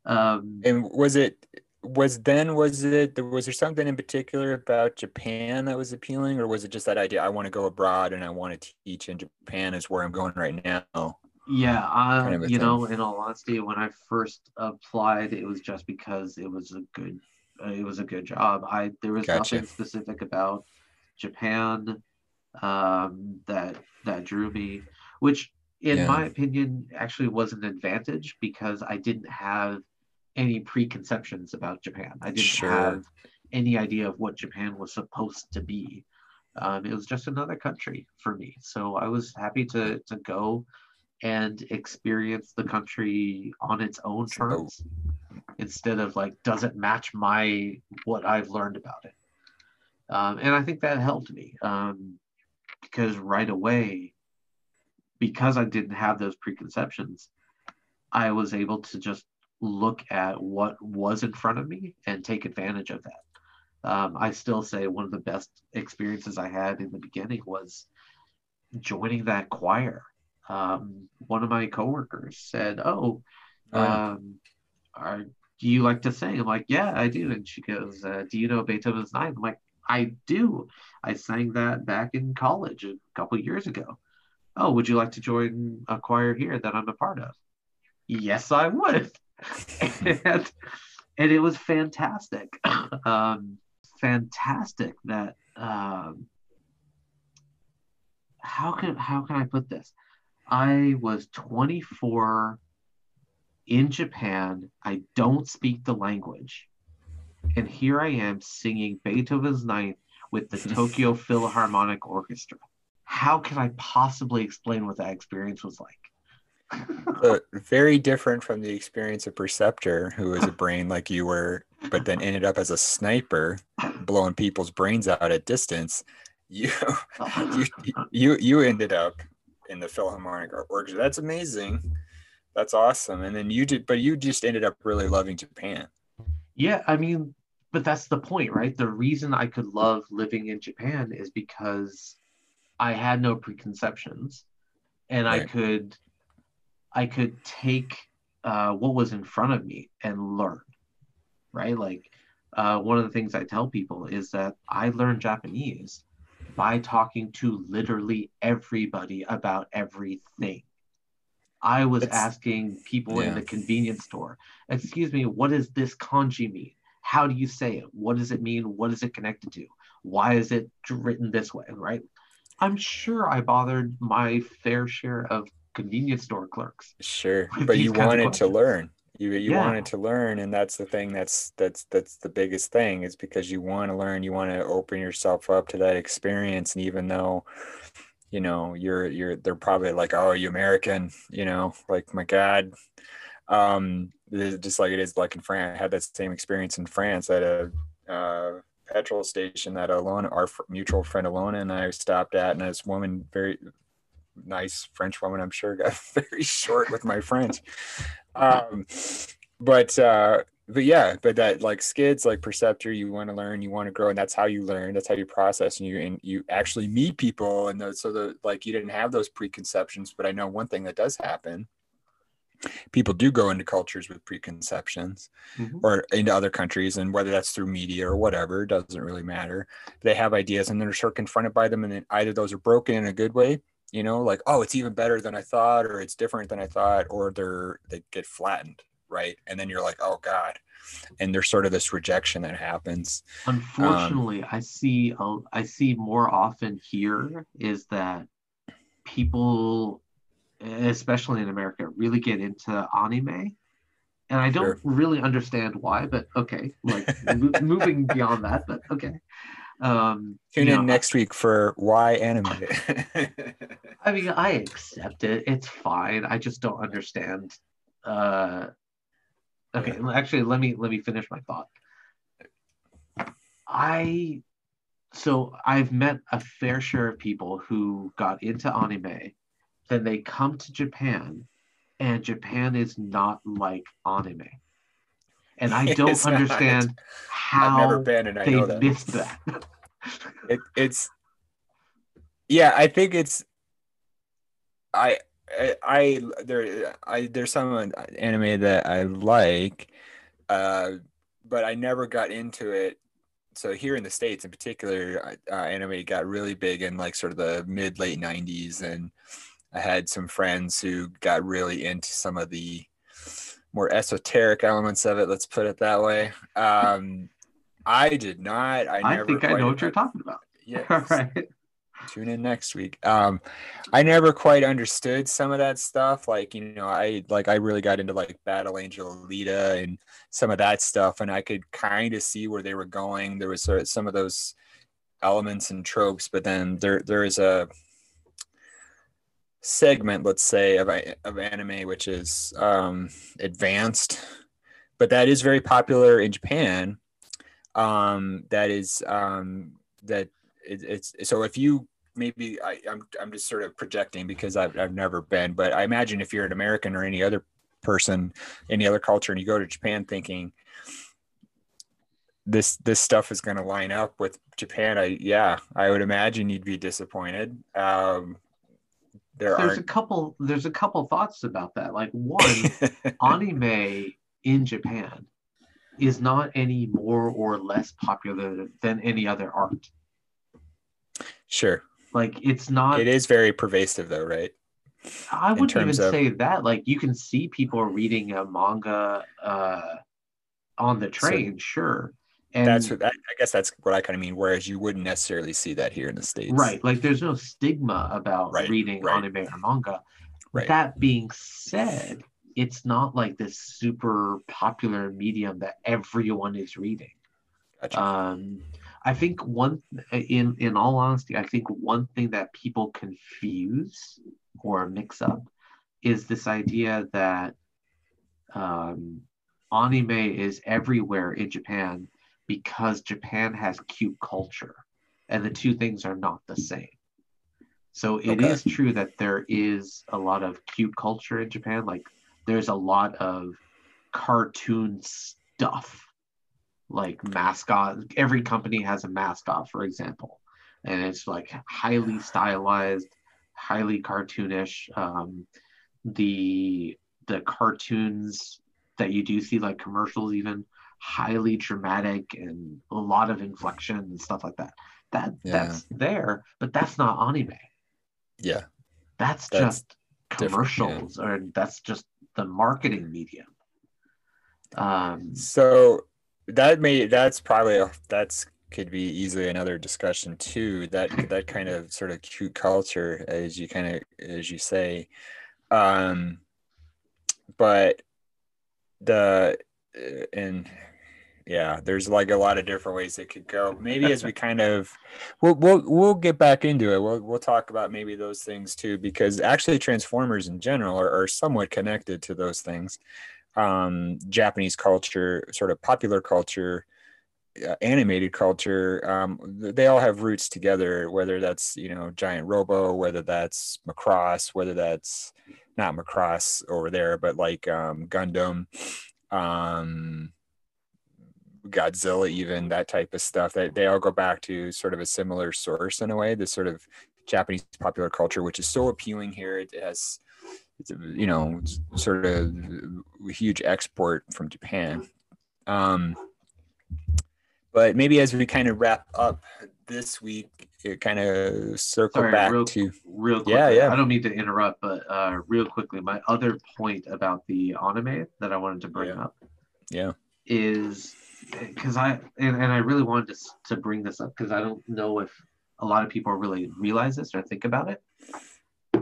Um, and was it... Was then was it was there something in particular about Japan that was appealing, or was it just that idea, I want to go abroad and I want to teach in Japan is where I'm going right now? Yeah, um, kind of you thing. Know, in all honesty, when I first applied, it was just because it was a good uh, it was a good job. I there was gotcha. Nothing specific about Japan um, that that drew me, which in yeah. my opinion actually was an advantage because I didn't have any preconceptions about Japan. I didn't sure. have any idea of what Japan was supposed to be. Um, it was just another country for me. So I was happy to to go and experience the country on its own terms oh. instead of like, does it match my, what I've learned about it? Um, and I think that helped me um, because right away, because I didn't have those preconceptions, I was able to just look at what was in front of me and take advantage of that. Um, I still say one of the best experiences I had in the beginning was joining that choir. Um, one of my coworkers said, "Oh, um, are, do you like to sing?" I'm like, "Yeah, I do." And she goes, uh, "Do you know Beethoven's Ninth?" I'm like, "I do. I sang that back in college a couple years ago." "Oh, would you like to join a choir here that I'm a part of?" "Yes, I would." and, and it was fantastic um fantastic that um how can how can I put this I was twenty-four in Japan. I don't speak the language, and here I am singing Beethoven's Ninth with the Tokyo Philharmonic Orchestra. How can I possibly explain what that experience was like? So very different from the experience of Perceptor, who was a brain like you were, but then ended up as a sniper blowing people's brains out at distance. You you you, you ended up in the Philharmonic Orchestra. That's amazing. That's awesome. And then you did, but you just ended up really loving Japan. Yeah, I mean, But that's the point, right? The reason I could love living in Japan is because I had no preconceptions, and right. I could, I could take uh, what was in front of me and learn, right? Like uh, one of the things I tell people is that I learned Japanese by talking to literally everybody about everything. I was it's, asking people yeah. in the convenience store, excuse me, what does this kanji mean? How do you say it? What does it mean? What is it connected to? Why is it written this way, right? I'm sure I bothered my fair share of convenience store clerks. Sure, but you wanted to learn. You you yeah. wanted to learn, and that's the thing. That's that's that's the biggest thing, is because you want to learn. You want to open yourself up to that experience, and even though, you know, you're you're they're probably like, oh, you American, you know, like my God. Um, just like it is like in France. I had that same experience in France at a uh, petrol station that Alona, our mutual friend Alona and I stopped at, and this woman, very nice French woman, I'm sure, got very short with my French. Um, but, uh, but yeah, but that like Skids, like Perceptor, you want to learn, you want to grow, and that's how you learn. That's how you process, and you, and you actually meet people. And those, so the, like, you didn't have those preconceptions, but I know one thing that does happen. People do go into cultures with preconceptions mm-hmm. or into other countries, and whether that's through media or whatever, doesn't really matter. They have ideas and they're sort of confronted by them, and then either those are broken in a good way, you know, like, oh, it's even better than I thought, or it's different than I thought, or they're, they get flattened, right? And then you're like, oh God. And there's sort of this rejection that happens. Unfortunately, um, I see, um, I see more often here is that people, especially in America, really get into anime, and I don't sure. really understand why, but okay, like mo moving beyond that, but okay. Um, Tune in know, next week for why anime. I mean, I accept it; it's fine. I just don't understand. Uh, okay, yeah. actually, let me let me finish my thought. I so I've met a fair share of people who got into anime. Then they come to Japan, and Japan is not like anime. And I don't it's understand not. how I've never been, and I they know that. missed that. it, it's, yeah, I think it's, I, I, I, there, I, there's some anime that I like, uh, but I never got into it. So here in the States in particular, uh, anime got really big in like sort of the mid late nineties, and I had some friends who got really into some of the more esoteric elements of it. Let's put it that way. Um, I did not. I, I never think I know what you're talking about. Yeah. All right. Tune in next week. Um, I never quite understood some of that stuff. Like, you know, I like I really got into like Battle Angel Alita and some of that stuff, and I could kind of see where they were going. There was sort of some of those elements and tropes, but then there there is a segment, let's say, of, of anime which is um advanced, but that is very popular in Japan, um that is um that it, it's so if you maybe I, I'm, I'm just sort of projecting because I've, I've never been, but I imagine if you're an American or any other person, any other culture, and you go to Japan thinking this this stuff is going to line up with Japan, I yeah I would imagine you'd be disappointed. um There there's aren't. a couple there's a couple thoughts about that. Like, one, anime in Japan is not any more or less popular than any other art. Sure. Like, it's not it is very pervasive though, right? I wouldn't even of... say that. Like, you can see people reading a manga uh on the train, so, sure. And that's what I, I guess that's what I kind of mean, whereas you wouldn't necessarily see that here in the States. Right. Like, there's no stigma about right, reading right. anime or manga. Right. That being said, it's not like this super popular medium that everyone is reading. Gotcha. Um, I think one, in, in all honesty, I think one thing that people confuse or mix up is this idea that um, anime is everywhere in Japan, because Japan has cute culture, and the two things are not the same. So it okay. is true that there is a lot of cute culture in Japan. Like, there's a lot of cartoon stuff. like mascot. Every company has a mascot, for example, and it's like highly stylized, highly cartoonish. Um, the the cartoons that you do see, like commercials, even highly dramatic and a lot of inflection and stuff like that. That yeah. that's there, but that's not anime. Yeah, that's, that's just commercials, yeah. or that's just the marketing medium. Um, so that may that's probably a, that's could be easily another discussion too. That that kind of sort of cute culture, as you kind of as you say, um, but the and. Yeah, there's like a lot of different ways it could go. Maybe as we kind of, we'll we'll we'll get back into it. We'll we'll talk about maybe those things too, because actually Transformers in general are, are somewhat connected to those things. Um, Japanese culture, sort of popular culture, uh, animated culture, um, they all have roots together. Whether that's you know Giant Robo, whether that's Macross, whether that's not Macross over there, but like um, Gundam. Um, Godzilla, even that type of stuff, that they all go back to sort of a similar source in a way, this sort of Japanese popular culture, which is so appealing here. It has, it's a, you know, sort of huge export from Japan. Um, but maybe as we kind of wrap up this week, it kind of circle Sorry, back real, to real quickly. Yeah, yeah. I don't mean to interrupt, but uh, real quickly, my other point about the anime that I wanted to bring yeah. up, yeah, is. Because I and, and I really wanted to to bring this up because I don't know if a lot of people really realize this or think about it,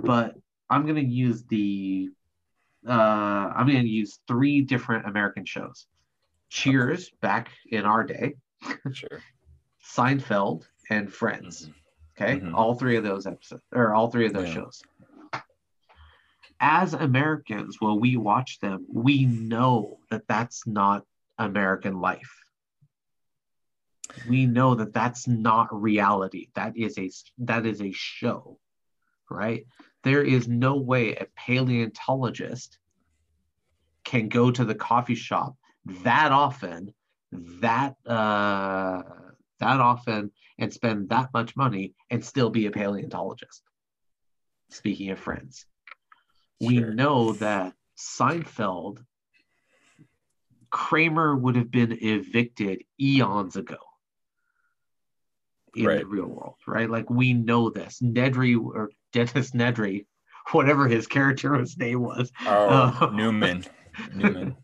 but I'm gonna use the uh, I'm gonna use three different American shows: Cheers, okay. back in our day, sure. Seinfeld, and Friends. Mm-hmm. Okay, mm-hmm. all three of those episodes or all three of those yeah. shows. As Americans, while we watch them, we know that that's not American life. We know that that's not reality. That is a that is a show, right? There is no way a paleontologist can go to the coffee shop that often, that uh, that often, and spend that much money and still be a paleontologist. Speaking of Friends, sure. we know that Seinfeld. Kramer would have been evicted eons ago in right. the real world, right? Like we know this. Nedry or Dennis Nedry, whatever his character's name was. Oh, uh, Newman. Newman.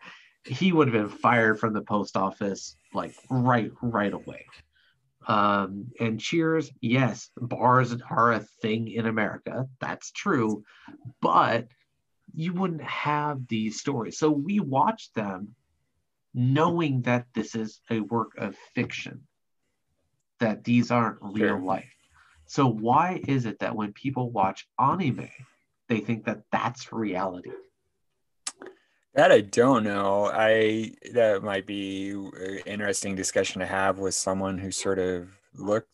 He would have been fired from the post office like right, right away. Um, and Cheers, yes, bars are a thing in America. That's true. But you wouldn't have these stories. So we watched them knowing that this is a work of fiction, that these aren't real sure. life. So why is it that when people watch anime, they think that that's reality? That I don't know. I that might be an interesting discussion to have with someone who sort of looked,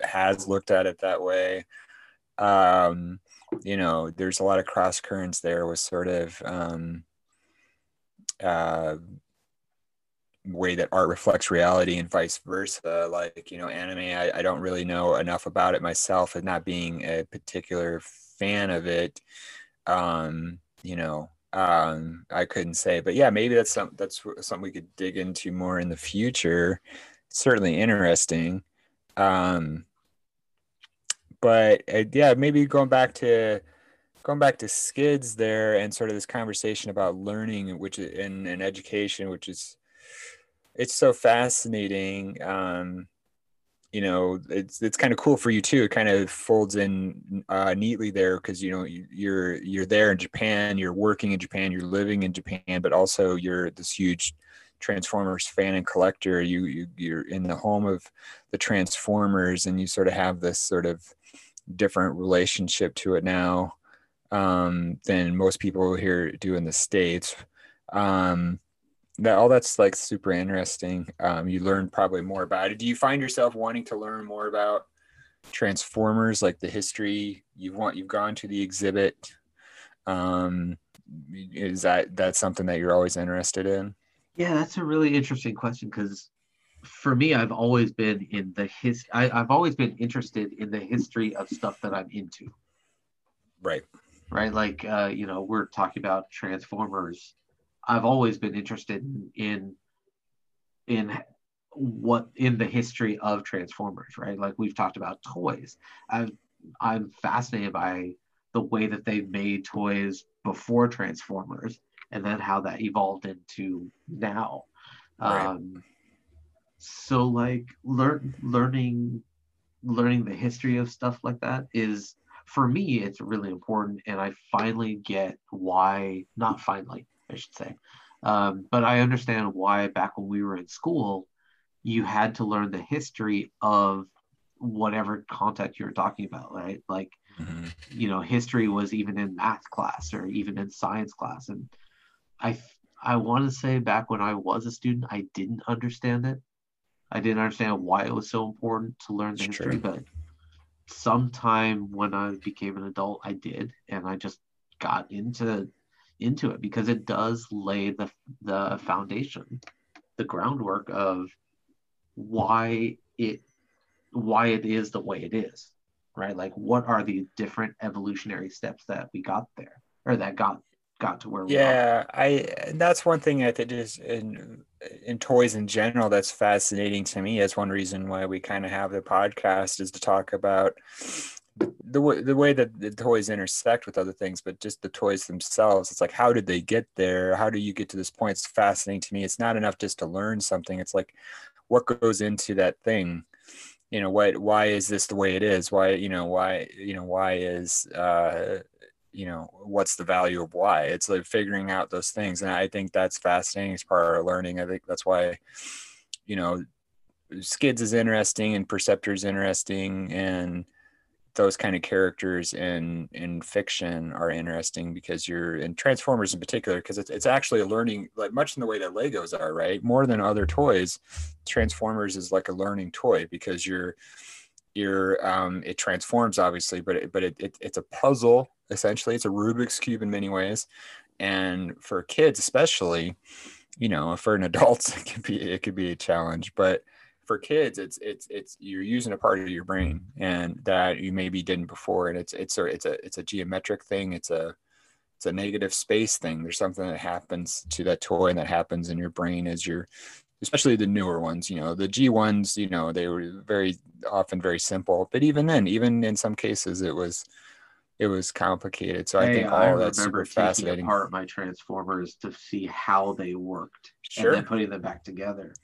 has looked at it that way. Um, you know, there's a lot of cross currents there with sort of... Um, uh, way that art reflects reality and vice versa. Like, you know, anime, I, I don't really know enough about it myself and not being a particular fan of it. Um, you know, um, I couldn't say, but yeah, maybe that's some, that's something we could dig into more in the future. It's certainly interesting. Um, but uh, yeah, maybe going back to, Going back to Skids there and sort of this conversation about learning, which in, in education, which is, it's so fascinating. Um, you know, it's it's kind of cool for you too. It kind of folds in uh, neatly there because you know you, you're you're there in Japan, you're working in Japan, you're living in Japan, but also you're this huge Transformers fan and collector. You you you're in the home of the Transformers, and you sort of have this sort of different relationship to it now um, than most people here do in the States. Um, That all that's like super interesting. Um, you learn probably more about it. Do you find yourself wanting to learn more about Transformers, like the history you want? You've gone to the exhibit. Um, is that that's something that you're always interested in? Yeah, that's a really interesting question because for me, I've always been in the his. I, I've always been interested in the history of stuff that I'm into. Right. Right. Like, uh, you know, we're talking about Transformers. I've always been interested in in what in the history of Transformers. Right. Like we've talked about toys. I've, I'm fascinated by the way that they made toys before Transformers, and then how that evolved into now. Right. Um, so like learn learning learning the history of stuff like that is, for me, it's really important. And I finally get why, not finally, I should say, um, but I understand why back when we were in school, you had to learn the history of whatever content you were talking about, right? Like, mm-hmm. you know, history was even in math class or even in science class. And I, I want to say back when I was a student, I didn't understand it. I didn't understand why it was so important to learn the it's history, true. But sometime when I became an adult, I did, and I just got into into it because it does lay the the foundation, the groundwork of why it why it is the way it is, right? Like, what are the different evolutionary steps that we got there, or that got got to where we yeah, are. I and that's one thing that just in in toys in general that's fascinating to me. That's one reason why we kind of have the podcast, is to talk about the way the way that the toys intersect with other things, but just the toys themselves. It's like, how did they get there? How do you get to this point? It's fascinating to me. It's not enough just to learn something. It's like, what goes into that thing? You know, what why is this the way it is? Why, you know, why, you know, why is uh you know, what's the value of why? It's like figuring out those things. And I think that's fascinating as part of learning. I think that's why, you know, Skids is interesting and Perceptor is interesting, and those kind of characters in, in fiction are interesting, because you're in Transformers in particular, because it's, it's actually a learning, like much in the way that Legos are, right? More than other toys, Transformers is like a learning toy, because you're, you're um, it transforms obviously, but it, but it, it it's a puzzle. Essentially, it's a Rubik's Cube in many ways. And for kids, especially, you know, for an adult, it could be, it could be a challenge, but for kids, it's, it's, it's, you're using a part of your brain and that you maybe didn't before. And it's, it's, a, it's a, it's a geometric thing. It's a, it's a negative space thing. There's something that happens to that toy and that happens in your brain as you're, especially the newer ones, you know, the G ones, you know, they were very often very simple, but even then, even in some cases, it was, it was complicated. So hey, I think all I of that's super fascinating. I remember taking apart my Transformers to see how they worked, sure. and then putting them back together.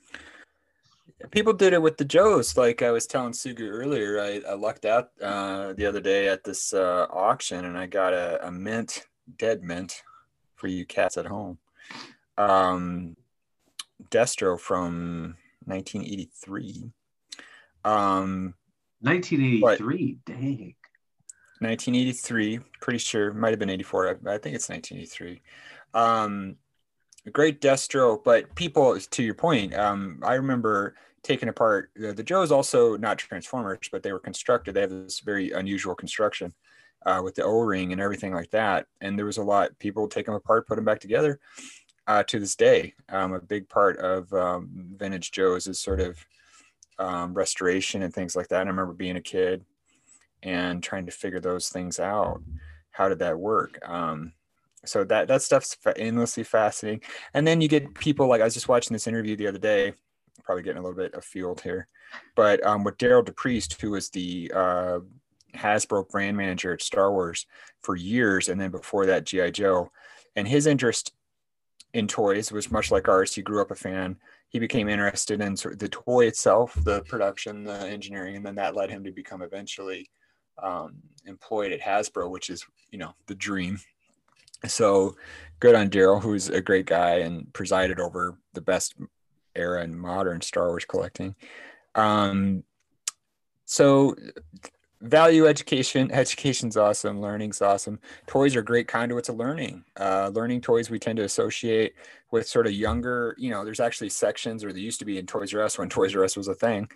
People did it with the Joes. Like I was telling Sugu earlier, I, I lucked out uh, the other day at this uh, auction, and I got a, a mint, dead mint, for you cats at home. Um, Destro from nineteen eighty-three. Um, nineteen eighty-three, but, dang. nineteen eighty-three, pretty sure, might have been eighty-four. I, I think it's nineteen eighty-three. Um, great Destro, but people, to your point, um, I remember taking apart the, the Joes, also not Transformers, but they were constructed. They have this very unusual construction uh, with the O-ring and everything like that. And there was a lot, people take them apart, put them back together uh, to this day. Um, a big part of um, vintage Joes is sort of um, restoration and things like that. And I remember being a kid and trying to figure those things out. How did that work? Um, so that, that stuff's endlessly fascinating. And then you get people like, I was just watching this interview the other day, probably getting a little bit afield here, but um, with Daryl DePriest, who was the uh, Hasbro brand manager at Star Wars for years, and then before that, G I. Joe. And his interest in toys was much like ours. He grew up a fan. He became interested in sort of the toy itself, the production, the engineering, and then that led him to become eventually um employed at Hasbro, which is, you know, the dream. So good on Daryl, who's a great guy and presided over the best era in modern Star Wars collecting. Um so value education education's awesome, learning's awesome. Toys are great conduits of learning. Uh learning toys we tend to associate with sort of younger, you know, there's actually sections, or there used to be in Toys R Us when Toys R Us was a thing.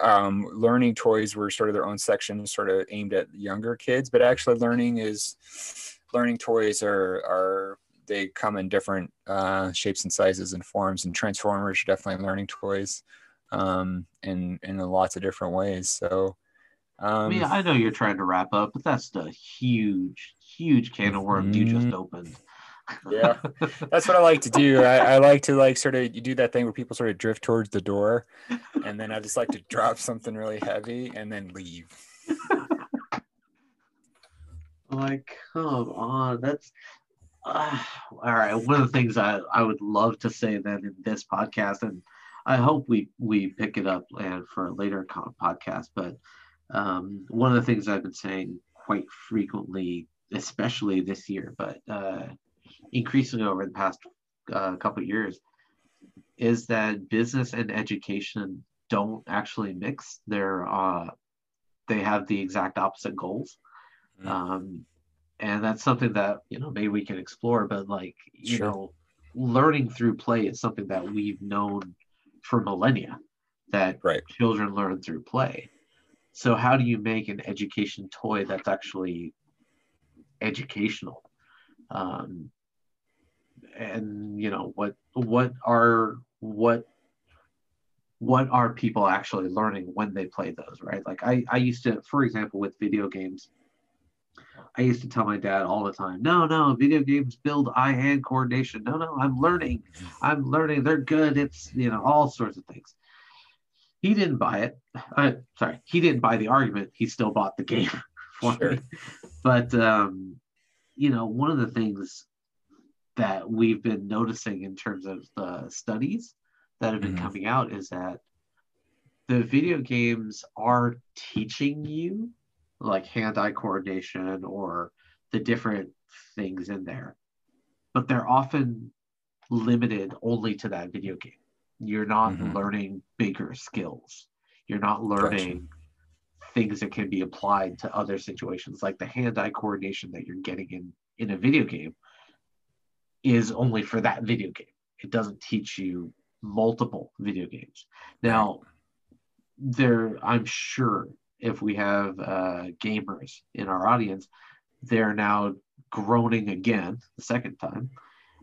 Um, learning toys were sort of their own section, sort of aimed at younger kids, but actually learning is, learning toys are, are they come in different uh, shapes and sizes and forms, and Transformers are definitely learning toys. um, in, in lots of different ways. So, um, I mean, I know you're trying to wrap up, but that's the huge, huge can of worms mm-hmm. you just opened. Yeah, that's what I like to do. I, I like to like sort of you do that thing where people sort of drift towards the door, and then I just like to drop something really heavy and then leave. Like, come on, that's uh, all right. One of the things I, I would love to say then in this podcast, and I hope we we pick it up and for a later podcast, but um, one of the things I've been saying quite frequently, especially this year, but uh, increasingly over the past uh, couple of years, is that business and education don't actually mix. They're uh, they have the exact opposite goals. Um, and that's something that, you know, maybe we can explore, but like, you sure. know, learning through play is something that we've known for millennia, that right. children learn through play. So how do you make an education toy that's actually educational? Um, and you know, what, what are, what, what are people actually learning when they play those, right? Like I, I used to, for example, with video games, I used to tell my dad all the time, no, no, video games build eye-hand coordination. No, no, I'm learning. I'm learning. They're good. It's, you know, all sorts of things. He didn't buy it. Uh, sorry. He didn't buy the argument. He still bought the game for sure. me. But, um, you know, one of the things that we've been noticing in terms of the studies that have been mm-hmm. coming out is that the video games are teaching you like hand-eye coordination or the different things in there. But they're often limited only to that video game. You're not mm-hmm. learning bigger skills. You're not learning gotcha. Things that can be applied to other situations. Like the hand-eye coordination that you're getting in, in a video game is only for that video game. It doesn't teach you multiple video games. Now, there, I'm sure... if we have uh, gamers in our audience, they're now groaning again the second time.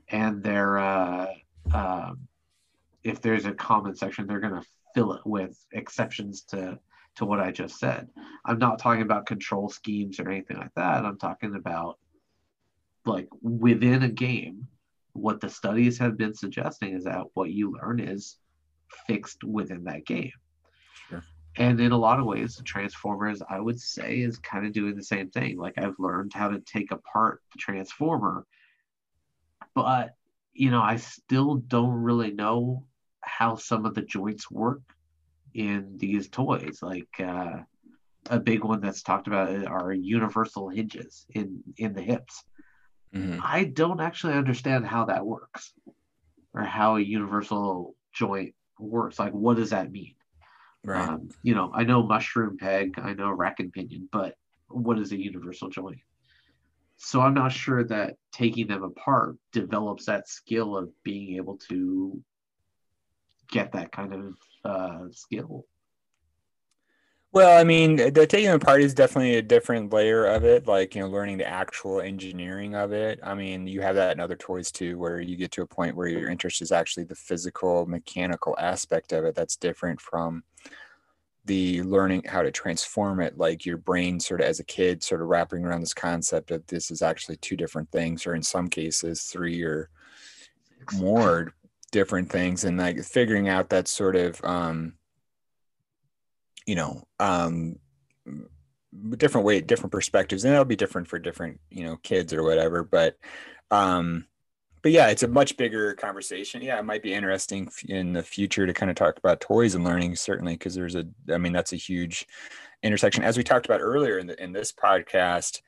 And they're, uh, uh, if there's a comment section, they're going to fill it with exceptions to, to what I just said. I'm not talking about control schemes or anything like that. I'm talking about like within a game, what the studies have been suggesting is that what you learn is fixed within that game. Sure. And in a lot of ways, the Transformers, I would say, is kind of doing the same thing. Like, I've learned how to take apart the Transformer, but, you know, I still don't really know how some of the joints work in these toys. Like, uh, a big one that's talked about are universal hinges in, in the hips. Mm-hmm. I don't actually understand how that works or how a universal joint works. Like, what does that mean? Right. Um, you know, I know mushroom peg, I know rack and pinion, but what is a universal joint? So I'm not sure that taking them apart develops that skill of being able to get that kind of uh, skill. Well, I mean, the taking apart is definitely a different layer of it, like, you know, learning the actual engineering of it. I mean, you have that in other toys too, where you get to a point where your interest is actually the physical, mechanical aspect of it that's different from the learning how to transform it, like your brain sort of as a kid sort of wrapping around this concept of this is actually two different things, or in some cases three or more different things, and like figuring out that sort of um you know, um, different way, different perspectives, and that'll be different for different, you know, kids or whatever. But, um, but yeah, it's a much bigger conversation. Yeah. It might be interesting in the future to kind of talk about toys and learning, certainly. Cause there's a, I mean, that's a huge intersection, as we talked about earlier in the, in this podcast,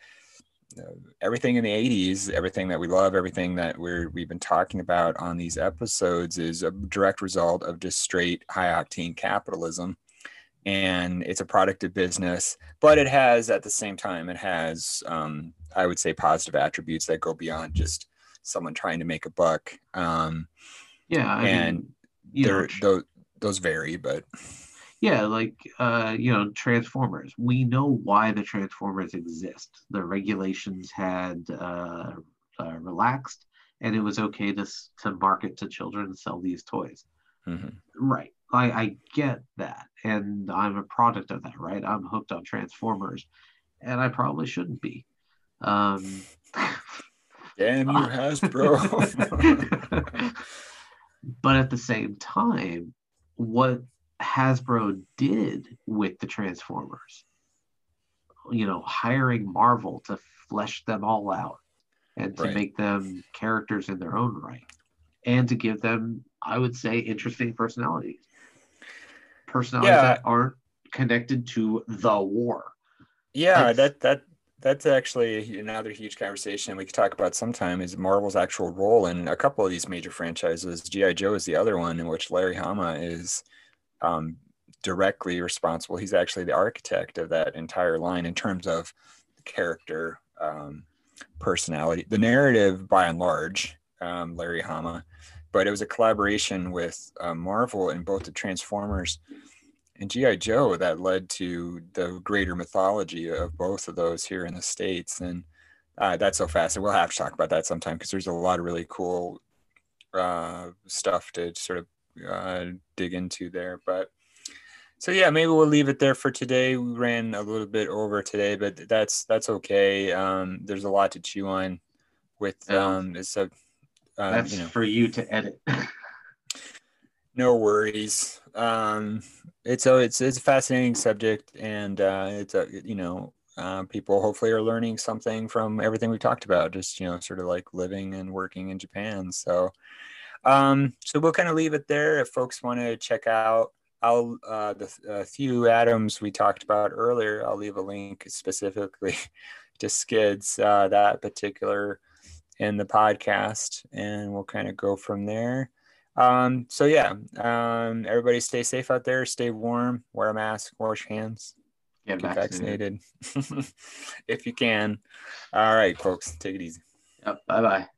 uh, everything in the eighties, everything that we love, everything that we're, we've been talking about on these episodes is a direct result of just straight high octane capitalism. And it's a product of business, but it has, at the same time, it has, um, I would say, positive attributes that go beyond just someone trying to make a buck. Um, yeah. I and mean, they're, those, those vary, but. Yeah, like, uh, you know, Transformers. We know why the Transformers exist. The regulations had uh, uh, relaxed, and it was okay to, to market to children and sell these toys. Mm-hmm. Right. I, I get that. And I'm a product of that, right? I'm hooked on Transformers. And I probably shouldn't be. Um, Damn you, Hasbro. But at the same time, what Hasbro did with the Transformers, you know, hiring Marvel to flesh them all out and to right. make them characters in their own right, and to give them, I would say, interesting personalities. Personalities yeah. that aren't connected to the war. Yeah, that's, that that that's actually another huge conversation we could talk about sometime, is Marvel's actual role in a couple of these major franchises. G I. Joe is the other one, in which Larry Hama is um, directly responsible. He's actually the architect of that entire line in terms of character, um, personality, the narrative by and large, um, Larry Hama. But it was a collaboration with uh, Marvel in both the Transformers and G I. Joe that led to the greater mythology of both of those here in the States. And uh, that's so fascinating. We'll have to talk about that sometime, because there's a lot of really cool uh, stuff to sort of uh, dig into there. But so, yeah, maybe we'll leave it there for today. We ran a little bit over today, but that's that's okay. Um, there's a lot to chew on with um, this. Uh, Uh, That's you know. for you to edit. No worries. Um, it's a it's it's a fascinating subject, and uh, it's a you know uh, people hopefully are learning something from everything we talked about. Just you know sort of like living and working in Japan. So, um, so we'll kind of leave it there. If folks want to check out I'll uh, the uh, Thew Adams we talked about earlier, I'll leave a link specifically to Skids uh, that particular. in the podcast, and we'll kind of go from there. Um, so yeah, um, everybody stay safe out there, stay warm, wear a mask, wash hands, get, get vaccinated, vaccinated. If you can. All right, folks, take it easy. Yep, bye-bye.